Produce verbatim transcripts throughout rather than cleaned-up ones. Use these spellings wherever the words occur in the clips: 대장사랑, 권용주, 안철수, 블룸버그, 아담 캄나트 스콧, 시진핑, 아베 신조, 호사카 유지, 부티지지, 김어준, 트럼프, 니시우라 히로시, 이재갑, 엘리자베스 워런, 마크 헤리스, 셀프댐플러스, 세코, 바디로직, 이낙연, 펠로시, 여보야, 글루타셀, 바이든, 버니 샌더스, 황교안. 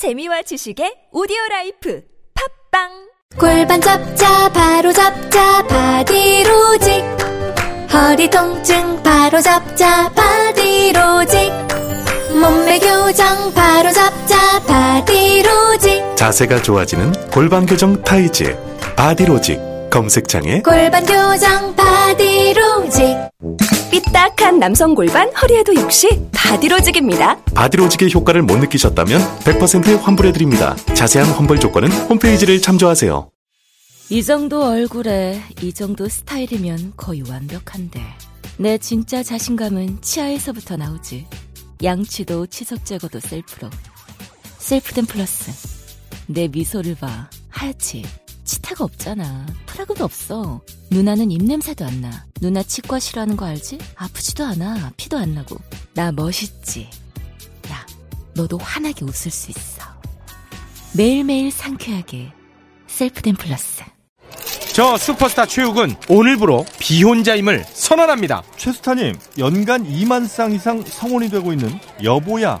재미와 지식의 오디오라이프 팝빵 골반 잡자 바로 잡자 바디로직 허리 통증 바로 잡자 바디로직 몸매 교정 바로 잡자 바디로직 자세가 좋아지는 골반 교정 타이즈 바디로직 검색창에 골반 교정 바디로직 삐딱한 남성 골반 허리에도 역시 바디로직입니다. 바디로직의 효과를 못 느끼셨다면 백 퍼센트 환불해드립니다. 자세한 환불 조건은 홈페이지를 참조하세요. 이 정도 얼굴에 이 정도 스타일이면 거의 완벽한데 내 진짜 자신감은 치아에서부터 나오지. 양치도 치석 제거도 셀프로 셀프댐플러스. 내 미소를 봐. 하얗지? 치태가 없잖아. 프라그도 없어. 누나는 입냄새도 안 나. 누나 치과 싫어하는 거 알지? 아프지도 않아. 피도 안 나고. 나 멋있지? 야, 너도 환하게 웃을 수 있어. 매일매일 상쾌하게 셀프댐플러스. 저 슈퍼스타 최욱은 오늘부로 비혼자임을 선언합니다. 최스타님, 연간 이만 쌍 이상 성원이 되고 있는 여보야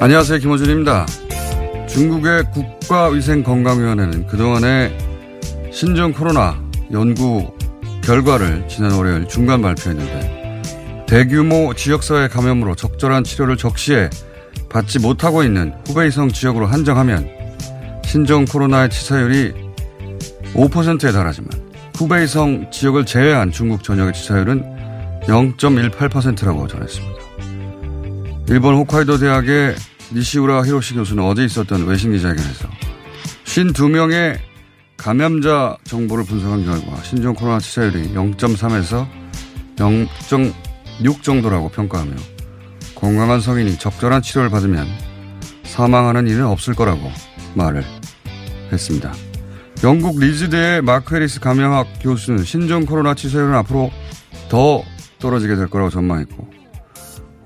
안녕하세요. 김어준입니다. 중국의 국가위생건강위원회는 그동안의 신종 코로나 연구 결과를 지난 월요일 중간 발표했는데 대규모 지역사회 감염으로 적절한 치료를 적시에 받지 못하고 있는 후베이성 지역으로 한정하면 신종 코로나의 치사율이 오 퍼센트에 달하지만 후베이성 지역을 제외한 중국 전역의 치사율은 영 점 일팔 퍼센트라고 전했습니다. 일본 홋카이도 대학의 니시우라 히로시 교수는 어제 있었던 외신 기자회견에서 오십이 명의 감염자 정보를 분석한 결과 신종 코로나 치사율이 영 점 삼에서 영 점 육 정도라고 평가하며 건강한 성인이 적절한 치료를 받으면 사망하는 일은 없을 거라고 말을 했습니다. 영국 리즈대의 마크 헤리스 감염학 교수는 신종 코로나 치사율은 앞으로 더 떨어지게 될 거라고 전망했고,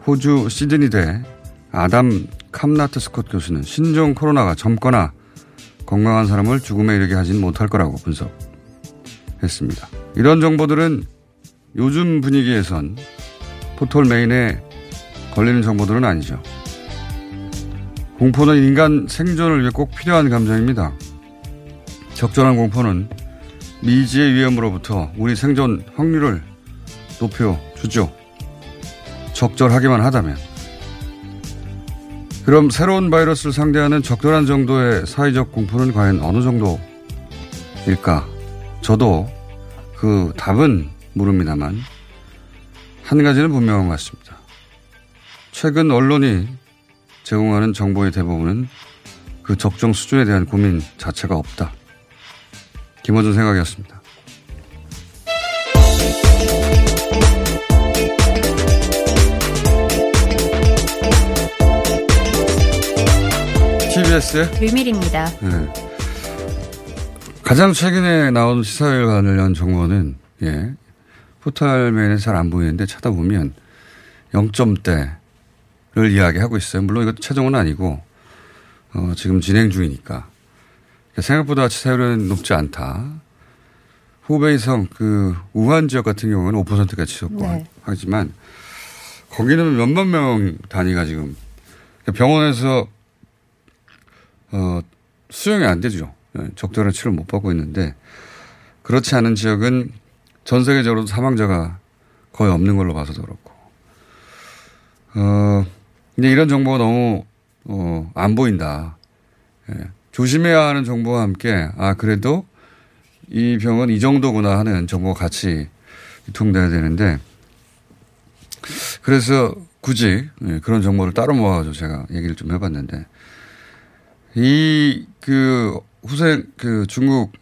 호주 시드니대 아담 캄나트 스콧 교수는 신종 코로나가 젊거나 건강한 사람을 죽음에 이르게 하진 못할 거라고 분석했습니다. 이런 정보들은 요즘 분위기에선 포털 메인에 걸리는 정보들은 아니죠. 공포는 인간 생존을 위해 꼭 필요한 감정입니다. 적절한 공포는 미지의 위험으로부터 우리 생존 확률을 높여주죠. 적절하기만 하다면. 그럼 새로운 바이러스를 상대하는 적절한 정도의 사회적 공포는 과연 어느 정도일까? 저도 그 답은 모릅니다만 한 가지는 분명한 것 같습니다. 최근 언론이 제공하는 정보의 대부분은 그 적정 수준에 대한 고민 자체가 없다. 김어준 생각이었습니다. 티비에스의 류밀희입니다. 네. 가장 최근에 나온 치사율 관련 정보는 예, 포털면에 잘 안 보이는데 찾아보면 영 점대를 이야기하고 있어요. 물론 이것도 최종은 아니고 어, 지금 진행 중이니까. 생각보다 치사율은 높지 않다. 후베이성 그 우한 지역 같은 경우는 오 퍼센트까지 쳤고 네. 하지만 거기는 몇만 명 단위가 지금 병원에서 어, 수용이 안 되죠. 적절한 치료를 못 받고 있는데 그렇지 않은 지역은 전 세계적으로 사망자가 거의 없는 걸로 봐서도 그렇고. 어, 근데 이런 정보가 너무 어, 안 보인다. 예. 조심해야 하는 정보와 함께 아 그래도 이 병은 이 정도구나 하는 정보가 같이 유통돼야 되는데 그래서 굳이 예, 그런 정보를 따로 모아서 제가 얘기를 좀 해봤는데 이 그 후생 그 중국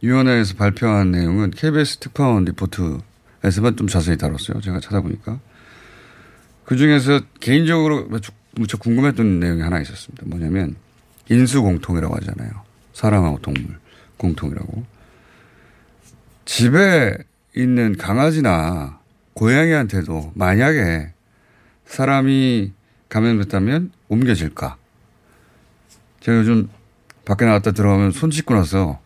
위원회에서 발표한 내용은 케이비에스 특파원 리포트에서만 좀 자세히 다뤘어요. 제가 찾아보니까 그 중에서 개인적으로 무척 궁금했던 내용이 하나 있었습니다. 뭐냐면 인수공통이라고 하잖아요. 사람하고 동물 공통이라고. 집에 있는 강아지나 고양이한테도 만약에 사람이 감염됐다면 옮겨질까. 제가 요즘 밖에 나갔다 들어가면 손 씻고 나서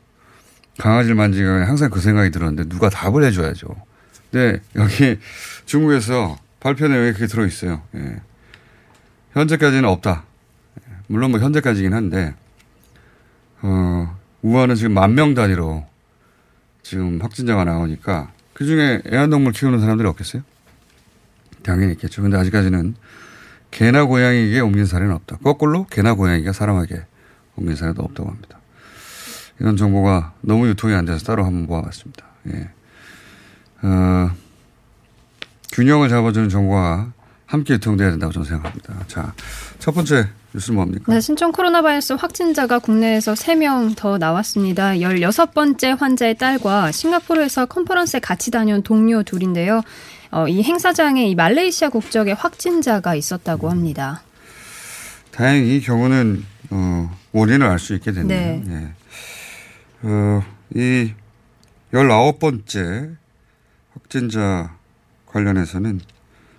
강아지를 만지면 항상 그 생각이 들었는데 누가 답을 해줘야죠. 근데 여기 중국에서 발표 내용에 그게 들어있어요. 예. 현재까지는 없다. 물론 뭐 현재까지긴 한데 어, 우한은 지금 만 명 단위로 지금 확진자가 나오니까 그중에 애완동물 키우는 사람들이 없겠어요? 당연히 있겠죠. 근데 아직까지는 개나 고양이에게 옮긴 사례는 없다. 거꾸로 개나 고양이가 사람에게 옮긴 사례도 없다고 합니다. 이런 정보가 너무 유통이 안 돼서 따로 한번 모아봤습니다. 예. 어, 균형을 잡아주는 정보가 함께 유통돼야 된다고 저는 생각합니다. 자, 첫 번째 뉴스는 뭡니까? 네, 신종 코로나 바이러스 확진자가 국내에서 세 명 더 나왔습니다. 열여섯 번째 환자의 딸과 싱가포르에서 컨퍼런스에 같이 다녀온 동료 둘인데요. 어, 이 행사장에 이 말레이시아 국적의 확진자가 있었다고 합니다. 다행히 이 경우는 어, 원인을 알 수 있게 됐네요. 네. 예. 어, 이 열아홉 번째 확진자 관련해서는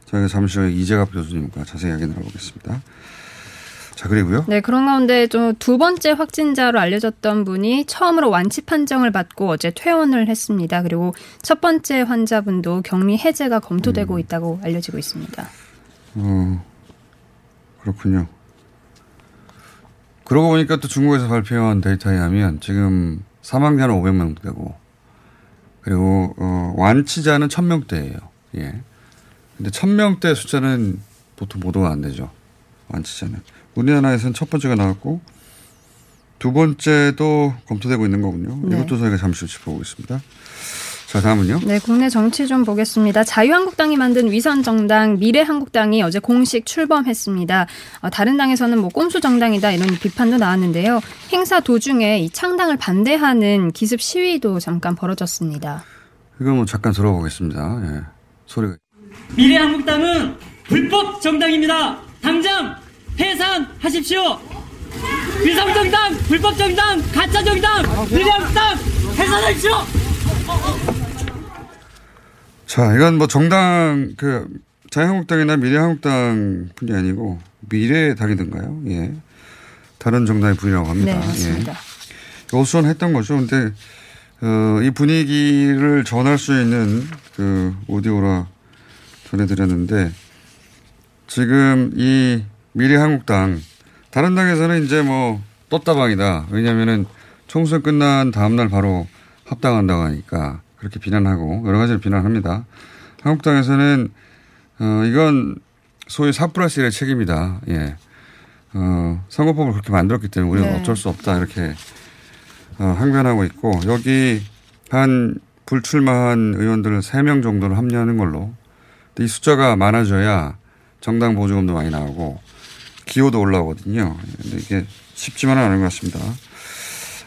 저희가 잠시 후에 이재갑 교수님과 자세히 이야기 나눠보겠습니다. 자, 그리고요. 네, 그런 가운데 좀 두 번째 확진자로 알려졌던 분이 처음으로 완치 판정을 받고 어제 퇴원을 했습니다. 그리고 첫 번째 환자분도 격리 해제가 검토되고 음. 있다고 알려지고 있습니다. 어, 그렇군요. 그러고 보니까 또 중국에서 발표한 데이터에 하면 지금 사망자는 오백 명도 되고 그리고 어, 완치자는 천 명대예요. 예. 근데 천 명대 숫자는 보통 보도가 안 되죠. 완치자는. 우리나라에서는 첫 번째가 나왔고 두 번째도 검토되고 있는 거군요. 네. 이것도 저희가 잠시 후 짚어보겠습니다. 자, 다음은요. 네, 국내 정치 좀 보겠습니다. 자유한국당이 만든 위선 정당 미래한국당이 어제 공식 출범했습니다. 어, 다른 당에서는 뭐 꼼수 정당이다 이런 비판도 나왔는데요. 행사 도중에 이 창당을 반대하는 기습 시위도 잠깐 벌어졌습니다. 이거 뭐 잠깐 들어보겠습니다. 예, 소리가. 미래한국당은 불법 정당입니다. 당장 해산하십시오. 위성정당, 불법정당, 가짜정당, 미래한국당 해산하십시오. 자, 이건 뭐 정당 그 자유한국당이나 미래한국당뿐이 아니고 미래당이든가요? 예, 다른 정당의 분이라고 합니다. 네, 맞습니다. 예. 어수선했던 거죠. 그런데 어, 이 분위기를 전할 수 있는 그 오디오라 전해드렸는데 지금 이 미래한국당 다른 당에서는 이제 뭐 떴다방이다. 왜냐하면은 총선 끝난 다음 날 바로 합당한다고 하니까 그렇게 비난하고 여러 가지를 비난합니다. 한국당에서는 어, 이건 소위 사프라스의 책임이다. 예, 어, 선거법을 그렇게 만들었기 때문에 우리는 네. 어쩔 수 없다 이렇게 어, 항변하고 있고 여기 한 불출마한 의원들은 세 명 정도를 합류하는 걸로. 이 숫자가 많아져야 정당 보조금도 많이 나오고 기호도 올라오거든요. 근데 이게 쉽지만은 않은 것 같습니다.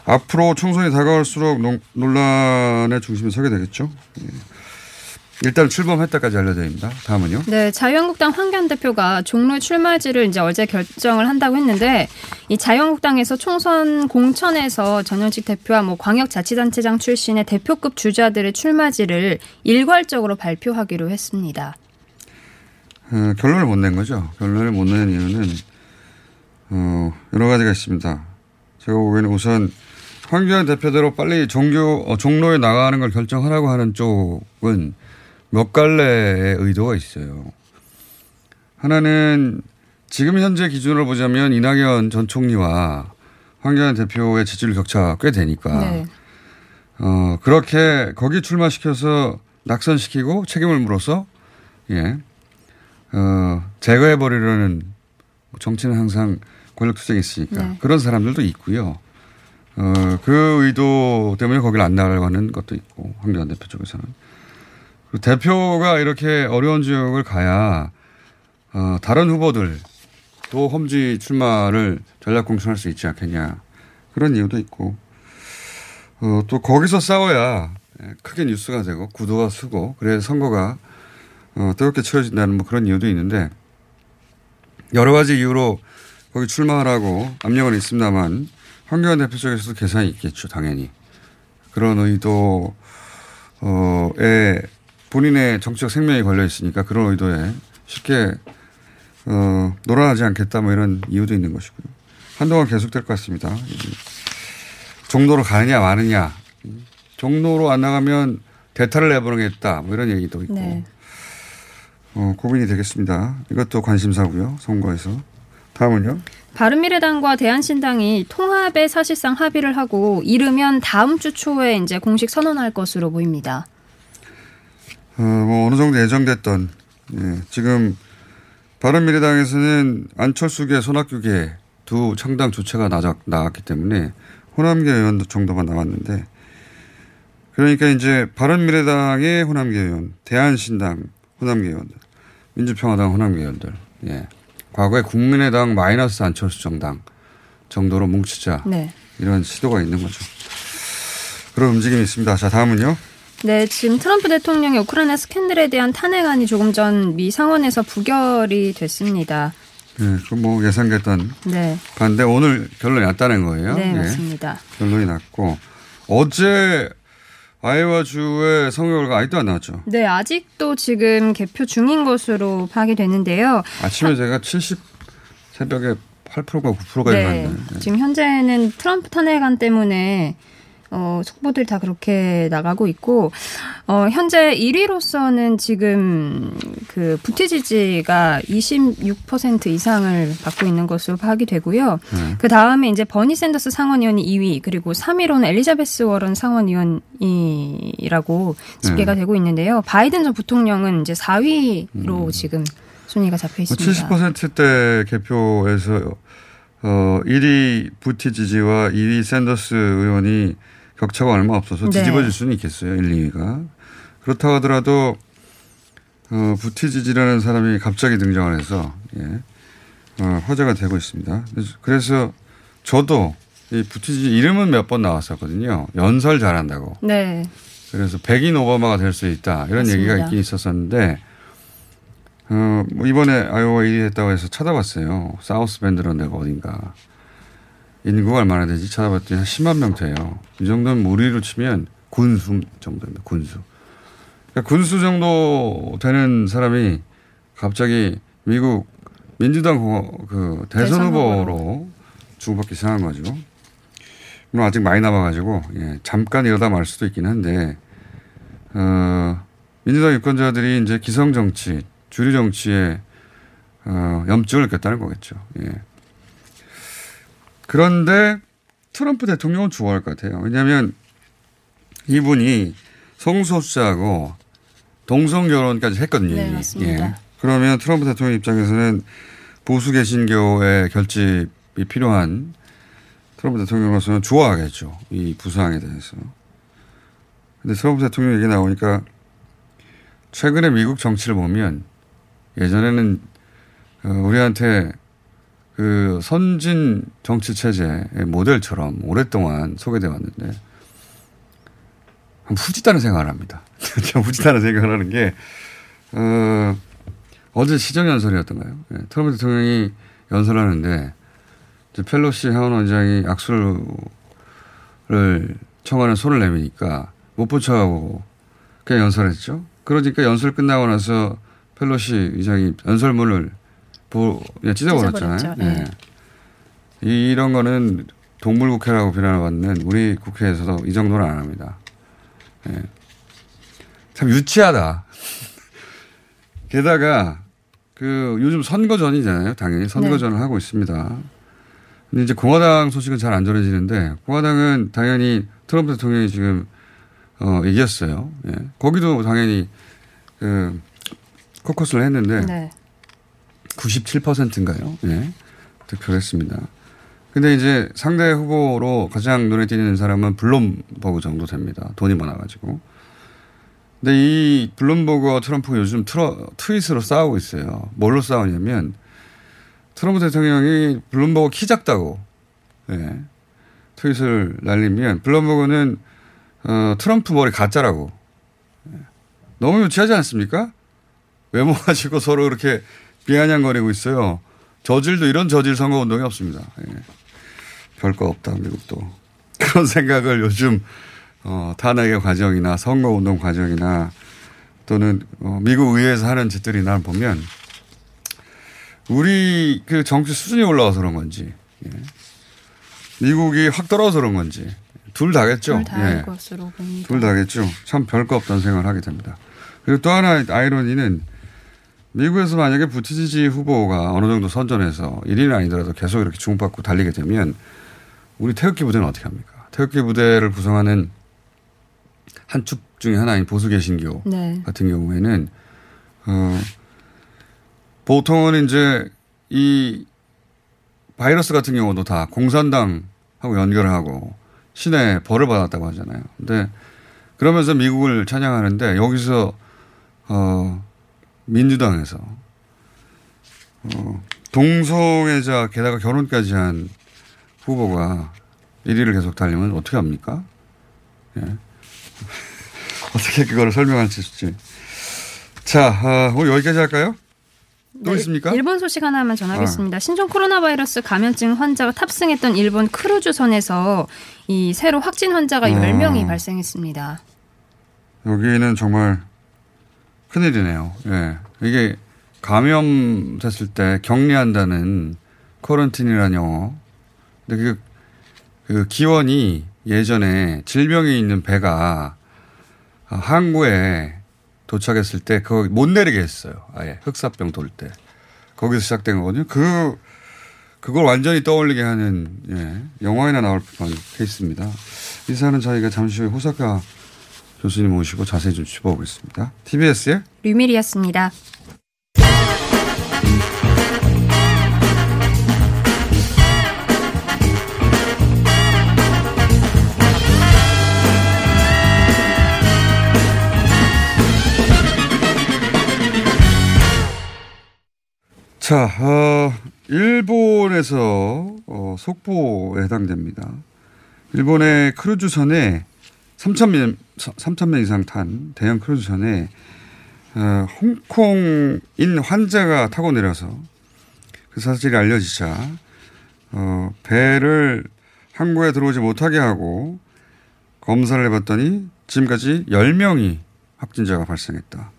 앞으로 총선이 다가올수록 논, 논란의 중심에 서게 되겠죠. 예. 일단 출범했다까지 알려드립니다. 다음은요. 네, 자유한국당 황교안 대표가 종로 출마지를 이제 어제 결정을 한다고 했는데 이 자유한국당에서 총선 공천에서 전현직 대표와 뭐 광역자치단체장 출신의 대표급 주자들의 출마지를 일괄적으로 발표하기로 했습니다. 어, 결론을 못 낸 거죠. 결론을 못 낸 이유는 어, 여러 가지가 있습니다. 제가 보기에는 우선 황교안 대표대로 빨리 종교, 어, 종로에 나가는 걸 결정하라고 하는 쪽은 몇 갈래의 의도가 있어요. 하나는 지금 현재 기준으로 보자면 이낙연 전 총리와 황교안 대표의 지지율 격차가 꽤 되니까 네. 어, 그렇게 거기 출마시켜서 낙선시키고 책임을 물어서 예, 어, 제거해버리려는 정치는 항상 권력투쟁이 있으니까 네. 그런 사람들도 있고요. 어, 그 의도 때문에 거기를 안 나가려고 하는 것도 있고 황교안 대표 쪽에서는. 그리고 대표가 이렇게 어려운 지역을 가야 어, 다른 후보들도 험지 출마를 전략공천할 수 있지 않겠냐 그런 이유도 있고 어, 또 거기서 싸워야 크게 뉴스가 되고 구도가 쓰고 그래서 선거가 어, 뜨겁게 치러진다는 뭐 그런 이유도 있는데 여러 가지 이유로 거기 출마하라고 압력은 있습니다만 황교안 대표 쪽에서도 계산이 있겠죠 당연히. 그런 의도에 어, 본인의 정치적 생명이 걸려 있으니까 그런 의도에 쉽게 어, 놀아나지 않겠다 뭐 이런 이유도 있는 것이고요. 한동안 계속될 것 같습니다. 종로로 가느냐 마느냐. 종로로 안 나가면 대타를 내보내겠다 뭐 이런 얘기도 있고. 네. 어, 고민이 되겠습니다. 이것도 관심사고요. 선거에서. 다음은요. 바른미래당과 대한신당이 통합에 사실상 합의를 하고 이르면 다음 주 초에 이제 공식 선언할 것으로 보입니다. 어, 뭐 어느 정도 예정됐던 예, 지금 바른미래당에서는 안철수계, 손학규계 두 창당 주체가 나자, 나왔기 때문에 호남계 의원 정도만 남았는데 그러니까 이제 바른미래당의 호남계 의원, 대한신당 호남계 의원들, 민주평화당 호남계 의원들, 예. 과거에 국민의당 마이너스 안철수 정당 정도로 뭉치자 네. 이런 시도가 있는 거죠. 그런 움직임이 있습니다. 자, 다음은요. 네, 지금 트럼프 대통령의 우크라이나 스캔들에 대한 탄핵안이 조금 전 미 상원에서 부결이 됐습니다. 네, 그럼 뭐 예상됐던 네. 반대 오늘 결론이 났다는 거예요. 네, 네. 맞습니다. 결론이 났고 어제 아이오와주의 선거 결과 아직도 안 나왔죠? 네, 아직도 지금 개표 중인 것으로 파악이 되는데요. 아침에 아, 제가 칠십 새벽에 팔 퍼센트가 구 퍼센트가 일어났네요. 네, 네. 지금 현재는 트럼프 탄핵안 때문에 어, 속보들이 다 그렇게 나가고 있고 어, 현재 일 위로서는 지금 그 부티지지가 이십육 퍼센트 이상을 받고 있는 것으로 파악이 되고요. 네. 그 다음에 이제 버니 샌더스 상원의원이 이 위 그리고 삼 위로는 엘리자베스 워런 상원의원이라고 집계가 네. 되고 있는데요. 바이든 전 부통령은 이제 사 위로 음. 지금 순위가 잡혀 있습니다. 칠십 퍼센트대 개표에서 어, 일 위 부티지지와 이 위 샌더스 의원이 격차가 얼마 없어서 뒤집어질 네. 수는 있겠어요. 일, 이 위가. 그렇다고 하더라도 어, 부티지지라는 사람이 갑자기 등장을 해서 예, 어, 화제가 되고 있습니다. 그래서 저도 이 부티지지 이름은 몇 번 나왔었거든요. 연설 잘한다고. 네. 그래서 백인 오바마가 될 수 있다. 이런 맞습니다. 얘기가 있긴 있었었는데 어, 뭐 이번에 아이오와 일 위 했다고 해서 찾아봤어요. 사우스밴드라는 데가 어딘가. 인구가 얼마나 되지 찾아봤더니 한 십만 명 돼요. 이 정도는 우리로 치면 군수 정도입니다. 군수. 그러니까 군수 정도 되는 사람이 갑자기 미국 민주당 그 대선, 대선 후보로 주고받기 시작한 거죠. 물론 아직 많이 남아가지고 예, 잠깐 이러다 말 수도 있긴 한데 어, 민주당 유권자들이 이제 기성정치 주류 정치에 어, 염증을 느꼈다는 거겠죠. 예. 그런데 트럼프 대통령은 좋아할 것 같아요. 왜냐하면 이분이 성소수자하고 동성결혼까지 했거든요. 네, 맞습니다. 예. 그러면 트럼프 대통령 입장에서는 보수 개신교의 결집이 필요한 트럼프 대통령으로서는 좋아하겠죠. 이 부상에 대해서. 근데 트럼프 대통령 얘기 나오니까 최근에 미국 정치를 보면 예전에는 우리한테 그 선진 정치 체제의 모델처럼 오랫동안 소개돼 왔는데 후지다는 생각을 합니다. 후지다는 생각을 하는 게 어, 어제 시정연설이었던가요? 네, 트럼프 대통령이 연설하는데 이제 펠로시 하원원장이 악수를 청하는 손을 내미니까 못 붙여가고 그냥 연설했죠. 그러니까 연설 끝나고 나서 펠로시 의장이 연설문을 찢어버렸잖아요. 찢어버렸죠. 네. 네. 이런 거는 동물국회라고 비난을 받는 우리 국회에서도 이 정도는 안 합니다. 예. 참 유치하다. 게다가 그 요즘 선거전이잖아요. 당연히 선거전을 네. 하고 있습니다. 근데 이제 공화당 소식은 잘 안 전해지는데 공화당은 당연히 트럼프 대통령이 지금 어, 이겼어요. 예. 거기도 당연히 그 코커스를 했는데 네. 구십칠 퍼센트인가요? 예. 득표를 했습니다. 근데 이제 상대 후보로 가장 눈에 띄는 사람은 블룸버그 정도 됩니다. 돈이 많아가지고. 근데 이 블룸버그와 트럼프가 요즘 트러, 트윗으로 싸우고 있어요. 뭘로 싸우냐면 트럼프 대통령이 블룸버그 키 작다고 예. 트윗을 날리면 블룸버그는 어, 트럼프 머리 가짜라고. 예. 너무 유치하지 않습니까? 외모 가지고 서로 이렇게 비아냥거리고 있어요. 저질도 이런 저질 선거운동이 없습니다. 예. 별거 없다 미국도. 그런 생각을 요즘 어, 탄핵의 과정이나 선거운동 과정이나 또는 어, 미국 의회에서 하는 짓들이 날 보면 우리 그 정치 수준이 올라와서 그런 건지 예. 미국이 확 떨어져서 그런 건지 둘 다겠죠. 둘 다일 예. 것으로 봅니다. 둘 다겠죠. 참 별거 없다는 생각을 하게 됩니다. 그리고 또 하나 아이러니는 미국에서 만약에 부티지지 후보가 어느 정도 선전해서 일 위는 아니더라도 계속 이렇게 주목받고 달리게 되면 우리 태극기 부대는 어떻게 합니까? 태극기 부대를 구성하는 한 축 중에 하나인 보수 개신교 네. 같은 경우에는 어, 보통은 이제 이 바이러스 같은 경우도 다 공산당하고 연결을 하고 신에 벌을 받았다고 하잖아요. 근데 그러면서 미국을 찬양하는데 여기서 어. 민주당에서 어, 동성애자 게다가 결혼까지 한 후보가 일 위를 계속 달리면 어떻게 합니까? 예. 어떻게 그거를 설명할 수 있을지. 자, 오늘 어, 여기까지 할까요? 또 네, 있습니까? 일본 소식 하나만 전하겠습니다. 아. 신종 코로나 바이러스 감염증 환자가 탑승했던 일본 크루즈선에서 이 새로 확진 환자가 아. 열 명이 발생했습니다. 여기는 정말 큰일이네요. 예. 이게 감염됐을 때 격리한다는 쿼런틴이라는 영어. 근데 그, 그 기원이 예전에 질병이 있는 배가 항구에 도착했을 때 거기 못 내리게 했어요. 아예 흑사병 돌 때. 거기서 시작된 거거든요. 그, 그걸 완전히 떠올리게 하는, 예. 영화에나 나올 법한 케이스입니다. 이 사안은 저희가 잠시 후에 호사카 교수님 모시고 자세히 좀 짚어보겠습니다. 티비에스의 류밀희였습니다. 자, 어, 일본에서 어, 속보에 해당됩니다. 일본의 크루즈선에 삼천 명 이상 탄 대형 크루즈선에 홍콩인 환자가 타고 내려서 그 사실이 알려지자 배를 항구에 들어오지 못하게 하고 검사를 해봤더니 지금까지 열 명이 확진자가 발생했다.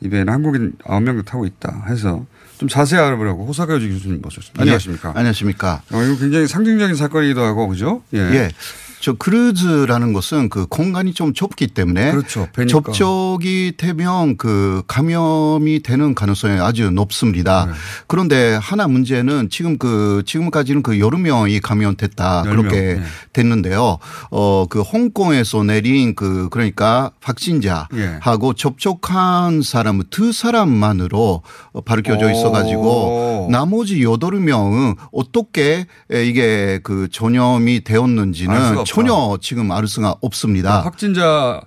이 배에는 한국인 아홉 명도 타고 있다 해서 좀 자세히 알아보려고 호사카 유지 교수님 모셨습니다. 안녕하십니까. 안녕하십니까. 어, 이거 굉장히 상징적인 사건이기도 하고 그죠? 예. 예. 저 크루즈라는 것은 그 공간이 좀 좁기 때문에 그렇죠. 접촉이 되면 그 감염이 되는 가능성이 아주 높습니다. 네. 그런데 하나 문제는 지금 그 지금까지는 그 여러 명이 감염됐다 열 명. 그렇게 네. 됐는데요. 어 그 홍콩에서 내린 그 그러니까 확진자하고 네. 접촉한 사람 두 사람만으로 밝혀져 있어가지고 나머지 여덟 명은 어떻게 이게 그 전염이 되었는지는 전혀 지금 알 수가 없습니다. 확진자가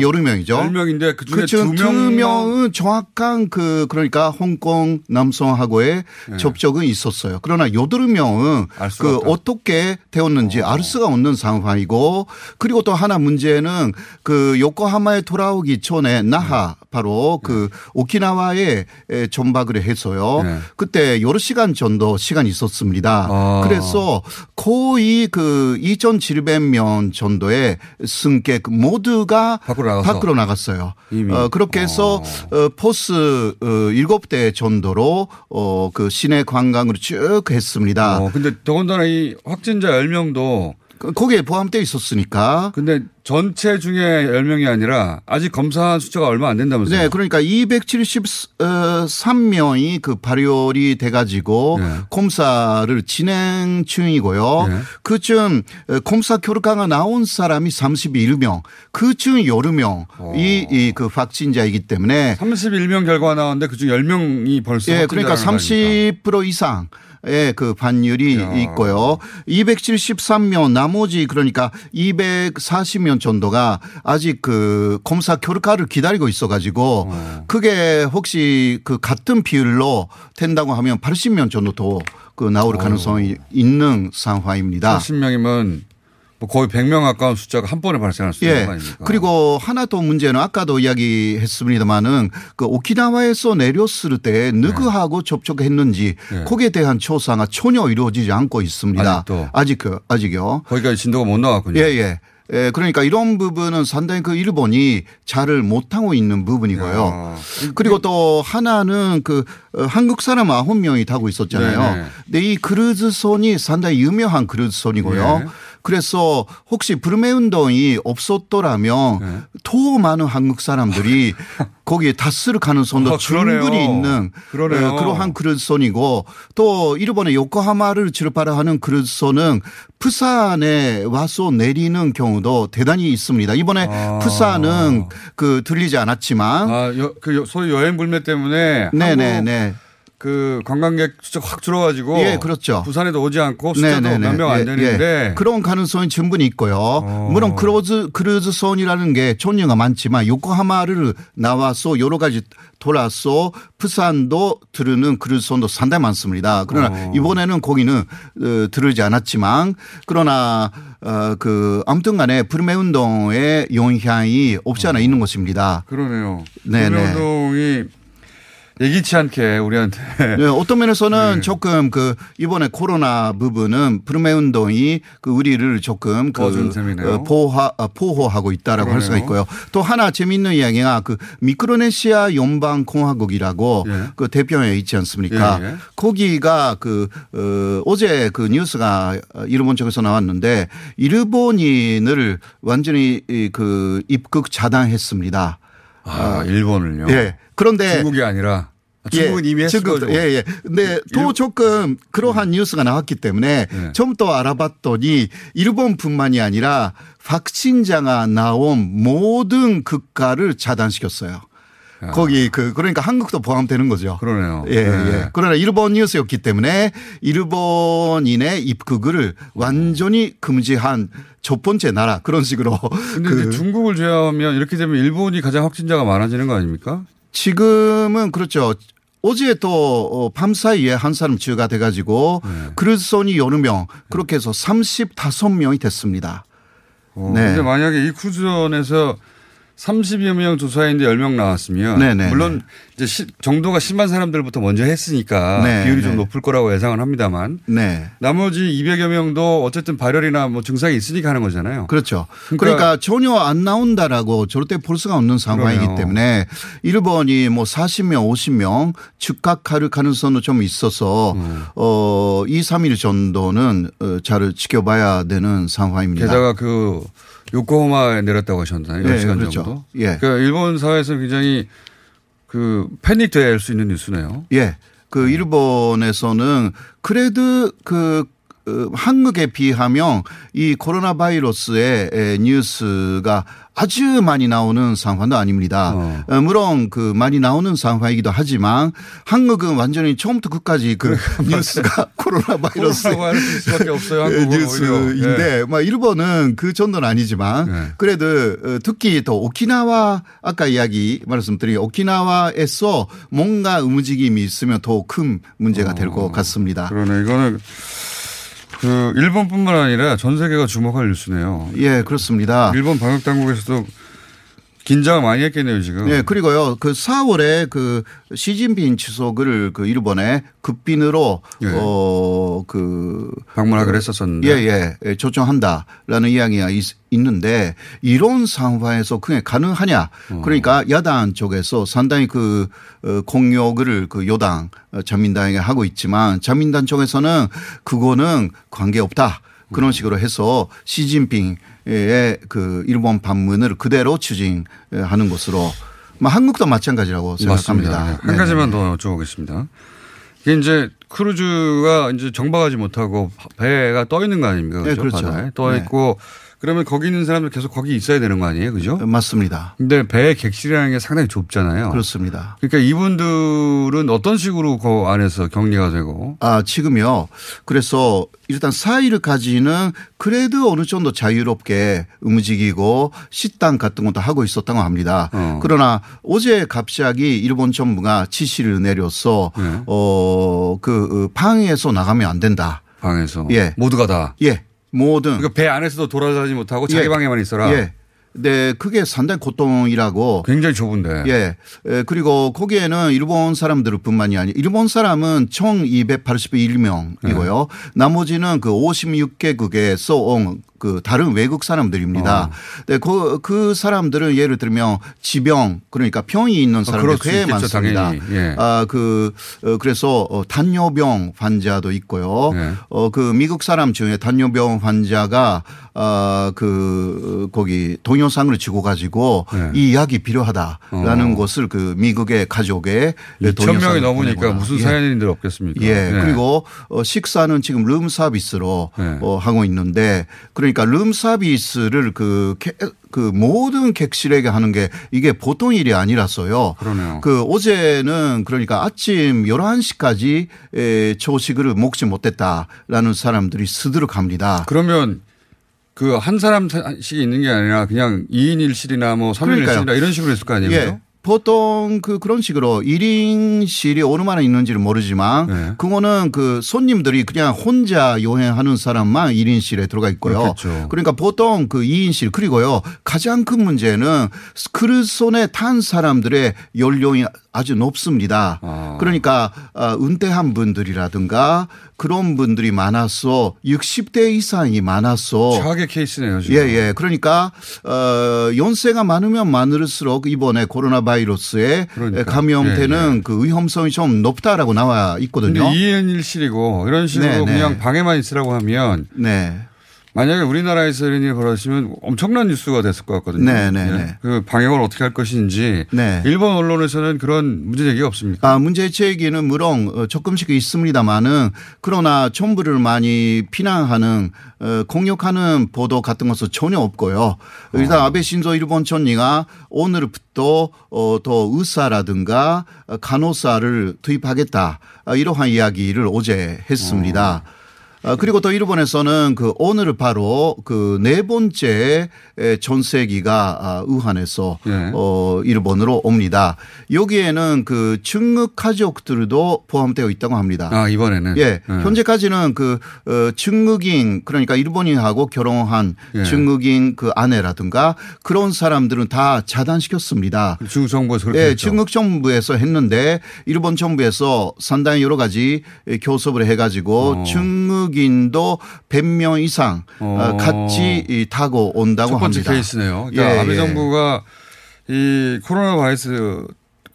여러 명이죠. 열 명인데 그 중에 두 명은 명은 정확한 그 그러니까 홍콩 남성하고의 네. 접촉은 있었어요. 그러나 여덟 명은 그 없다. 어떻게 되었는지 오. 알 수가 없는 상황이고 그리고 또 하나 문제는 그 요코하마에 돌아오기 전에 나하 네. 바로 그 네. 오키나와에 전박을 했어요. 네. 그때 여러 시간 정도 시간이 있었습니다. 아. 그래서 거의 그 이천칠백 명 정도의 승객 모두가 밖으로 나갔어. 밖으로 나갔어요. 어, 그렇게 해서 어. 포스 일곱 대 정도로 어, 그 시내 관광으로 쭉 했습니다. 어, 근데 더군다나 이 확진자 열 명도 거기에 포함되어 있었으니까. 근데 전체 중에 열 명이 아니라 아직 검사한 숫자가 얼마 안 된다면서요? 네, 그러니까 이백칠십삼 명이 그 발열이 돼가지고 네. 검사를 진행 중이고요. 네. 그중 검사 결과가 나온 사람이 삼십일 명, 그중 여러 명이 그 확진자이기 때문에 삼십일 명 결과가 나왔는데 그중 열 명이 벌써 네, 그러니까 삼십 퍼센트 이상. 예, 그 반율이 야. 있고요. 이백칠십삼 명 나머지 그러니까 이백사십 명 정도가 아직 그 검사 결과를 기다리고 있어가지고 어. 그게 혹시 그 같은 비율로 된다고 하면 팔십 명 정도 더 그 나올 어. 가능성이 있는 상황입니다. 팔십 명이면 뭐 거의 백 명 가까운 숫자가 한 번에 발생할 수 있는 거 아닙니까? 그리고 하나 더 문제는 아까도 이야기했습니다마는 그 오키나와에서 내렸을 때 누구하고 네. 접촉했는지 네. 거기에 대한 조사가 전혀 이루어지지 않고 있습니다. 아직도. 아직, 아직요. 거기까지 진도가 못 나왔군요. 예, 예. 예, 그러니까 이런 부분은 상당히 그 일본이 잘을 못하고 있는 부분이고요. 야. 그리고 또 하나는 그 한국 사람 아홉 명이 타고 있었잖아요. 네네. 근데 이 크루즈선이 상당히 유명한 크루즈선이고요. 네. 그래서 혹시 불매 운동이 없었더라면 네. 더 많은 한국 사람들이 거기에 탔을 가능성도 아, 충분히 있는 그러네요. 그러한 크루즈선이고 또 일본의 요코하마를 출발하는 하는 크루즈선은 부산에 와서 내리는 경우도 대단히 있습니다. 이번에 아. 부산은 그 들리지 않았지만 아, 여, 그 소위 여행 불매 때문에 네네네. 그 관광객 숫자 확 줄어가지고 예, 그렇죠. 부산에도 오지 않고 숫자도 몇 명 안 되는데 예. 그런 가능성이 충분히 있고요. 어. 물론 크루즈 크루즈선이라는 게 종류가 많지만 요코하마를 나와서 여러 가지 돌아서 부산도 들르는 크루즈선도 상당히 많습니다. 그러나 어. 이번에는 거기는 어, 들르지 않았지만 그러나 어, 그 아무튼간에 불매운동의 영향이 없지 않아 어. 있는 것입니다. 그러네요. 네네. 불매운동이 예기치 않게 우리한테. 네, 어떤 면에서는 네. 조금 그 이번에 코로나 부분은 불매운동이 그 우리를 조금 그 보호, 보호하고 있다라고 그러네요. 할 수가 있고요. 또 하나 재미있는 이야기가 그 미크로네시아 연방공화국이라고 네. 그 대표에 있지 않습니까? 네. 거기가 그 어, 어제 그 뉴스가 일본 쪽에서 나왔는데 일본인을 완전히 그 입국 차단했습니다. 아, 아, 일본을요? 예. 그런데 중국이 아니라 중국은 예, 이미 했을 거죠. 예, 예. 근데 또 조금 그러한 네. 뉴스가 나왔기 때문에 네. 좀 더 알아봤더니 일본뿐만이 아니라 확진자가 나온 모든 국가를 차단시켰어요. 야. 거기 그 그러니까 한국도 포함되는 거죠. 그러네요. 예, 네. 예. 그러나 일본 뉴스였기 때문에 일본인의 입국을 완전히 금지한 첫 번째 나라 그런 식으로. 근데 그 중국을 제외하면 이렇게 되면 일본이 가장 확진자가 많아지는 거 아닙니까? 지금은 그렇죠. 어제 또 밤사이에 한 사람 치유가 돼가지고 네. 크루즈선이 여러 명 그렇게 해서 삼십오 명이 됐습니다. 오, 네. 근데 만약에 이 크루즈선에서 삼십여 명 조사했는데 열 명 나왔으면 네네. 물론 이제 시, 정도가 심한 사람들부터 먼저 했으니까 네네. 비율이 좀 높을 거라고 예상은 합니다만 네네. 나머지 이백여 명도 어쨌든 발열이나 뭐 증상이 있으니까 하는 거잖아요. 그렇죠. 그러니까, 그러니까 전혀 안 나온다라고 절대 볼 수가 없는 상황이기 그러네요. 때문에 일본이 뭐 사십 명 오십 명 즉각할 가능성도 좀 있어서 음. 어, 이 삼 일 정도는 잘 지켜봐야 되는 상황입니다. 게다가 그 요코하마에 내렸다고 하셨나요? 네, 시간 그렇죠. 정도. 예. 그러니까 일본 사회에서 굉장히 그 패닉될 수 있는 뉴스네요. 예. 그 일본에서는 그래도 그 한국에 비하면 이 코로나 바이러스의 뉴스가 아주 많이 나오는 상황도 아닙니다. 어. 물론 그 많이 나오는 상황이기도 하지만 한국은 완전히 처음부터 끝까지 그 뉴스가 코로나 바이러스 뉴스인데 예. 막 일본은 그 정도는 아니지만 예. 그래도 특히 또 오키나와 아까 이야기 말씀드린 오키나와에서 뭔가 움직임이 있으면 더 큰 문제가 어. 될 것 같습니다. 그러네. 이거는. 그 일본뿐만 아니라 전 세계가 주목할 뉴스네요. 예, 그렇습니다. 일본 방역 당국에서도 긴장을 많이 했겠네요, 지금. 네, 그리고요, 그 사월에 그 시진핑 지소를 그 일본에 급빈으로, 예. 어, 그. 방문하기로 했었었는데. 예, 예. 초청한다라는 이야기가 있, 있는데 이런 상황에서 그게 가능하냐. 그러니까 야당 쪽에서 상당히 그 공격을 그 여당, 자민당에게 하고 있지만 자민당 쪽에서는 그거는 관계없다. 그런 식으로 해서 시진핑의 그 일본 방문을 그대로 추진하는 것으로 한국도 마찬가지라고 생각합니다. 맞습니다. 한 가지만 더 여쭤보겠습니다. 이게 이제 크루즈가 이제 정박하지 못하고 배가 떠 있는 거 아닙니까? 그렇죠. 네, 그렇죠. 바다에 떠 있고 네. 그러면 거기 있는 사람들 계속 거기 있어야 되는 거 아니에요? 그죠? 맞습니다. 근데 배의 객실이라는 게 상당히 좁잖아요. 그렇습니다. 그러니까 이분들은 어떤 식으로 그 안에서 격리가 되고? 아, 지금요. 그래서 일단 사 일까지는 그래도 어느 정도 자유롭게 움직이고 식당 같은 것도 하고 있었다고 합니다. 어. 그러나 어제 갑자기 일본 정부가 지시를 내려서 네. 어, 그 방에서 나가면 안 된다. 방에서. 예. 모두가 다. 예. 모든. 그러니까 배 안에서도 돌아다니지 못하고 예. 자기 방에만 있어라. 예. 네, 그게 상당히 고통이라고. 굉장히 좁은데. 예. 예. 그리고 거기에는 일본 사람들 뿐만이 아니라 일본 사람은 총 이백팔십일 명이고요. 예. 나머지는 그 오십육 개국에서 온 그 다른 외국 사람들입니다. 어. 네, 그, 그 사람들은 예를 들면 지병 그러니까 병이 있는 사람들이 어, 꽤 많습니다. 예. 아, 그, 그래서 당뇨병 환자도 있고요. 예. 어, 그 미국 사람 중에 당뇨병 환자가 아, 그 거기 동영상을 쥐고 가지고 예. 이 약이 필요하다라는 어. 것을 그 미국의 가족의 이천 명이 넘으니까 보내거나. 무슨 사연인들 예. 없겠습니까? 예. 예. 그리고 식사는 지금 룸 서비스로 예. 어, 하고 있는데 그러니까 그러니까 룸 서비스를 그, 그 모든 객실에게 하는 게 이게 보통 일이 아니라서요. 그러네요. 그 어제는 그러니까 아침 열한 시까지 조식을 먹지 못했다라는 사람들이 스드륵 합니다. 그러면 그 한 사람씩 있는 게 아니라 그냥 이 인 일 실이나 뭐 삼 인 일 실이나 이런 식으로 했을 거 아니에요? 예. 보통 그 그런 식으로 일 인실이 얼마나 있는지를 모르지만 네. 그거는 그 손님들이 그냥 혼자 여행하는 사람만 일 인실에 들어가 있고요. 그렇겠죠. 그러니까 보통 그 이 인실 그리고요. 가장 큰 문제는 크루즈선에 탄 사람들의 연령이 아주 높습니다. 아. 그러니까 은퇴한 분들이라든가 그런 분들이 많아서 육십 대 이상이 많아서. 최악의 케이스네요. 지금. 예, 예. 그러니까 어, 연세가 많으면 많을수록 이번에 코로나 바이러스에 그러니까. 감염되는 예, 예. 그 위험성이 좀 높다라고 나와 있거든요. 이 인 일 실이고 이런 식으로 네, 그냥 네. 방에만 있으라고 하면 네. 만약에 우리나라에서 이런 일이 벌어지면 엄청난 뉴스가 됐을 것 같거든요. 네, 네, 네. 그 방역을 어떻게 할 것인지. 네. 일본 언론에서는 그런 문제 제기가 없습니까? 아, 문제 제기는 물론 조금씩 있습니다만은 그러나 정부를 많이 비난하는 공격하는 보도 같은 것은 전혀 없고요. 일단 아. 아베 신조 일본 총리가 오늘부터 더 의사라든가 간호사를 투입하겠다 이러한 이야기를 어제 했습니다. 아. 그리고 또 일본에서는 그 오늘 바로 그 네 번째 전세기가 우한에서 네. 어, 일본으로 옵니다. 여기에는 그 중국 가족들도 포함되어 있다고 합니다. 아, 이번에는? 예. 네. 현재까지는 그 중국인 그러니까 일본인하고 결혼한 네. 중국인 그 아내라든가 그런 사람들은 다 차단시켰습니다. 중국 정부에서 그렇게 예, 했죠. 중국 정부에서 했는데 일본 정부에서 상당히 여러 가지 교섭을 해가지고 어. 중국 인도 백 명 이상 어. 같이 타고 온다고 합니다. 첫 번째 합니다. 케이스네요. 그러니까 예, 아베 예. 정부가 이 코로나 바이러스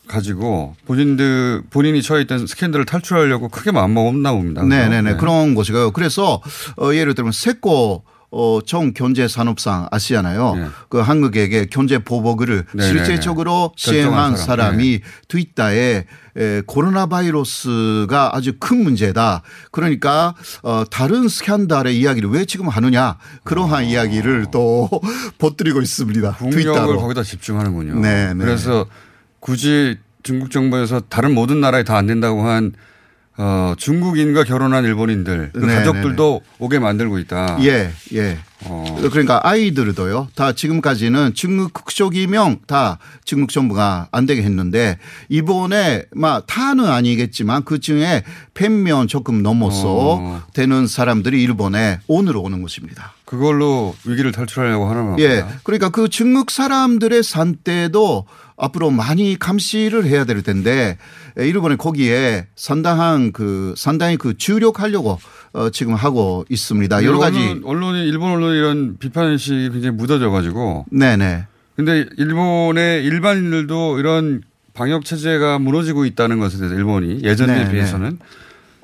가지고 본인들 본인이 처해 있던 스캔들을 탈출하려고 크게 마음먹었나 봅니다. 네네네 네. 그런 것이고요. 그래서 어, 예를 들면 세코 어, 총 경제산업상 아시잖아요. 네. 그 한국에게 경제보복을 실제적으로 시행한 사람. 사람이 네. 트위터에 에, 코로나 바이러스가 아주 큰 문제다. 그러니까 어, 다른 스캔들의 이야기를 왜 지금 하느냐. 그러한 어. 이야기를 또 퍼뜨리고 있습니다. 공격을 거기다 집중하는군요. 네, 네. 그래서 굳이 중국 정부에서 다른 모든 나라에 다 안 된다고 한 어, 중국인과 결혼한 일본인들 그 가족들도 오게 만들고 있다. 예, 예. 어. 그러니까 아이들도요. 다 지금까지는 중국 국적 이명 다 중국 정부가 안 되게 했는데 이번에 막 다는 아니겠지만 그 중에 백명 조금 넘어서 어. 되는 사람들이 일본에 오늘 오는 것입니다. 그걸로 위기를 탈출하려고 하는 겁니다. 예, 그러니까 그 중국 사람들의 산대도 앞으로 많이 감시를 해야 될 텐데 일본은 거기에 상당한 그 상당히 그 주력하려고 어 지금 하고 있습니다. 여러 가지 언론이 일본 언론이 이런 비판의식이 굉장히 묻어져 가지고. 네네. 근데 일본의 일반인들도 이런 방역 체제가 무너지고 있다는 것에 대해서 일본이 예전에 네네. 비해서는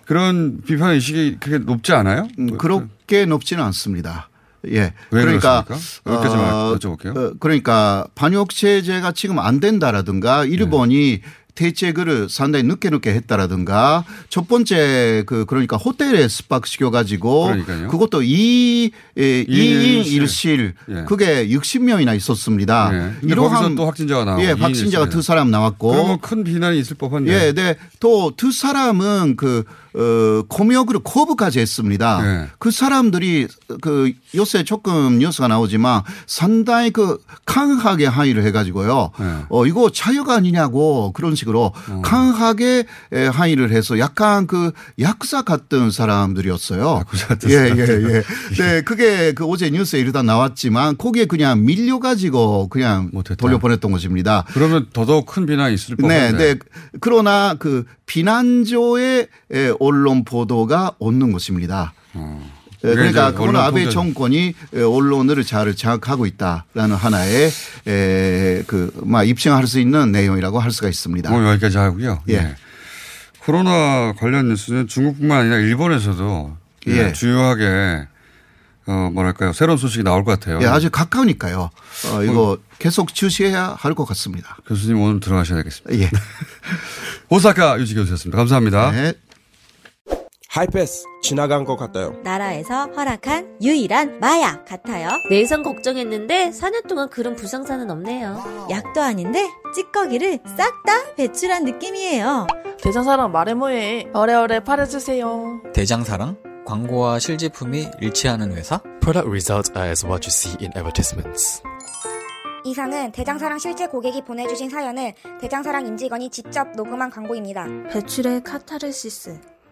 그런 비판의식이 그렇게 높지 않아요? 음, 그렇게 높지는 않습니다. 예. 왜 그러니까 이렇게 좀 어, 여쭤볼게요. 그러니까 방역 체제가 지금 안 된다라든가 일본이 네. 대책을 상당히 늦게 늦게 했다라든가 첫 번째 그 그러니까 호텔에 숙박시켜 가지고 그것도 이 이인 일실 예. 그게 육십명이나 있었습니다. 예. 이러한 또 확진자가 나왔고 예, 확진자가 두 사람 나왔고 그러면 큰 비난이 있을 법한데. 예, 네. 또 두 사람은 그 어, 공역으로 코업까지 했습니다. 네. 그 사람들이 그 요새 조금 뉴스가 나오지만 상당히 그 강하게 항의를 해가지고요. 네. 어, 이거 차역 아니냐고 그런 식으로 어. 강하게 항의를 해서 약간 그 약사 같은 사람들이었어요. 약사 같은 예, 사람들. 예, 예, 예. 네, 그게 그 어제 뉴스에 일단 나왔지만 거기에 그냥 밀려가지고 그냥 못했다. 돌려보냈던 것입니다. 그러면 더더욱 큰 비난이 있을 법한데. 네, 네. 그러나 그 비난조의 언론 보도가 없는 것입니다. 어. 그러니까 그건 아베 정권이 언론을 잘 장악하고 있다라는 하나의 그 막 입증할 수 있는 내용이라고 할 수가 있습니다. 오늘 여기까지 하고요. 예. 네. 코로나 관련 뉴스는 중국뿐만 아니라 일본에서도 예. 주요하게 어 뭐랄까요 새로운 소식이 나올 것 같아요. 예, 아주 가까우니까요. 어, 이거 어. 계속 주시해야 할 것 같습니다. 교수님 오늘 들어가셔야 되겠습니다. 예. 호사카 유지 교수였습니다. 감사합니다. 네. 하이패스 지나간 것 같아요. 나라에서 허락한 유일한 마약 같아요. 내성 걱정했는데 사 년 동안 그런 불상사는 없네요. 약도 아닌데 찌꺼기를 싹 다 배출한 느낌이에요. 대장사랑 말해 뭐해. 어래어래 팔아주세요. 대장사랑? 광고와 실제품이 일치하는 회사? Product results are as what you see in advertisements. 이상은 대장사랑 실제 고객이 보내주신 사연을 대장사랑 임직원이 직접 녹음한 광고입니다. 배출의 카타르시스.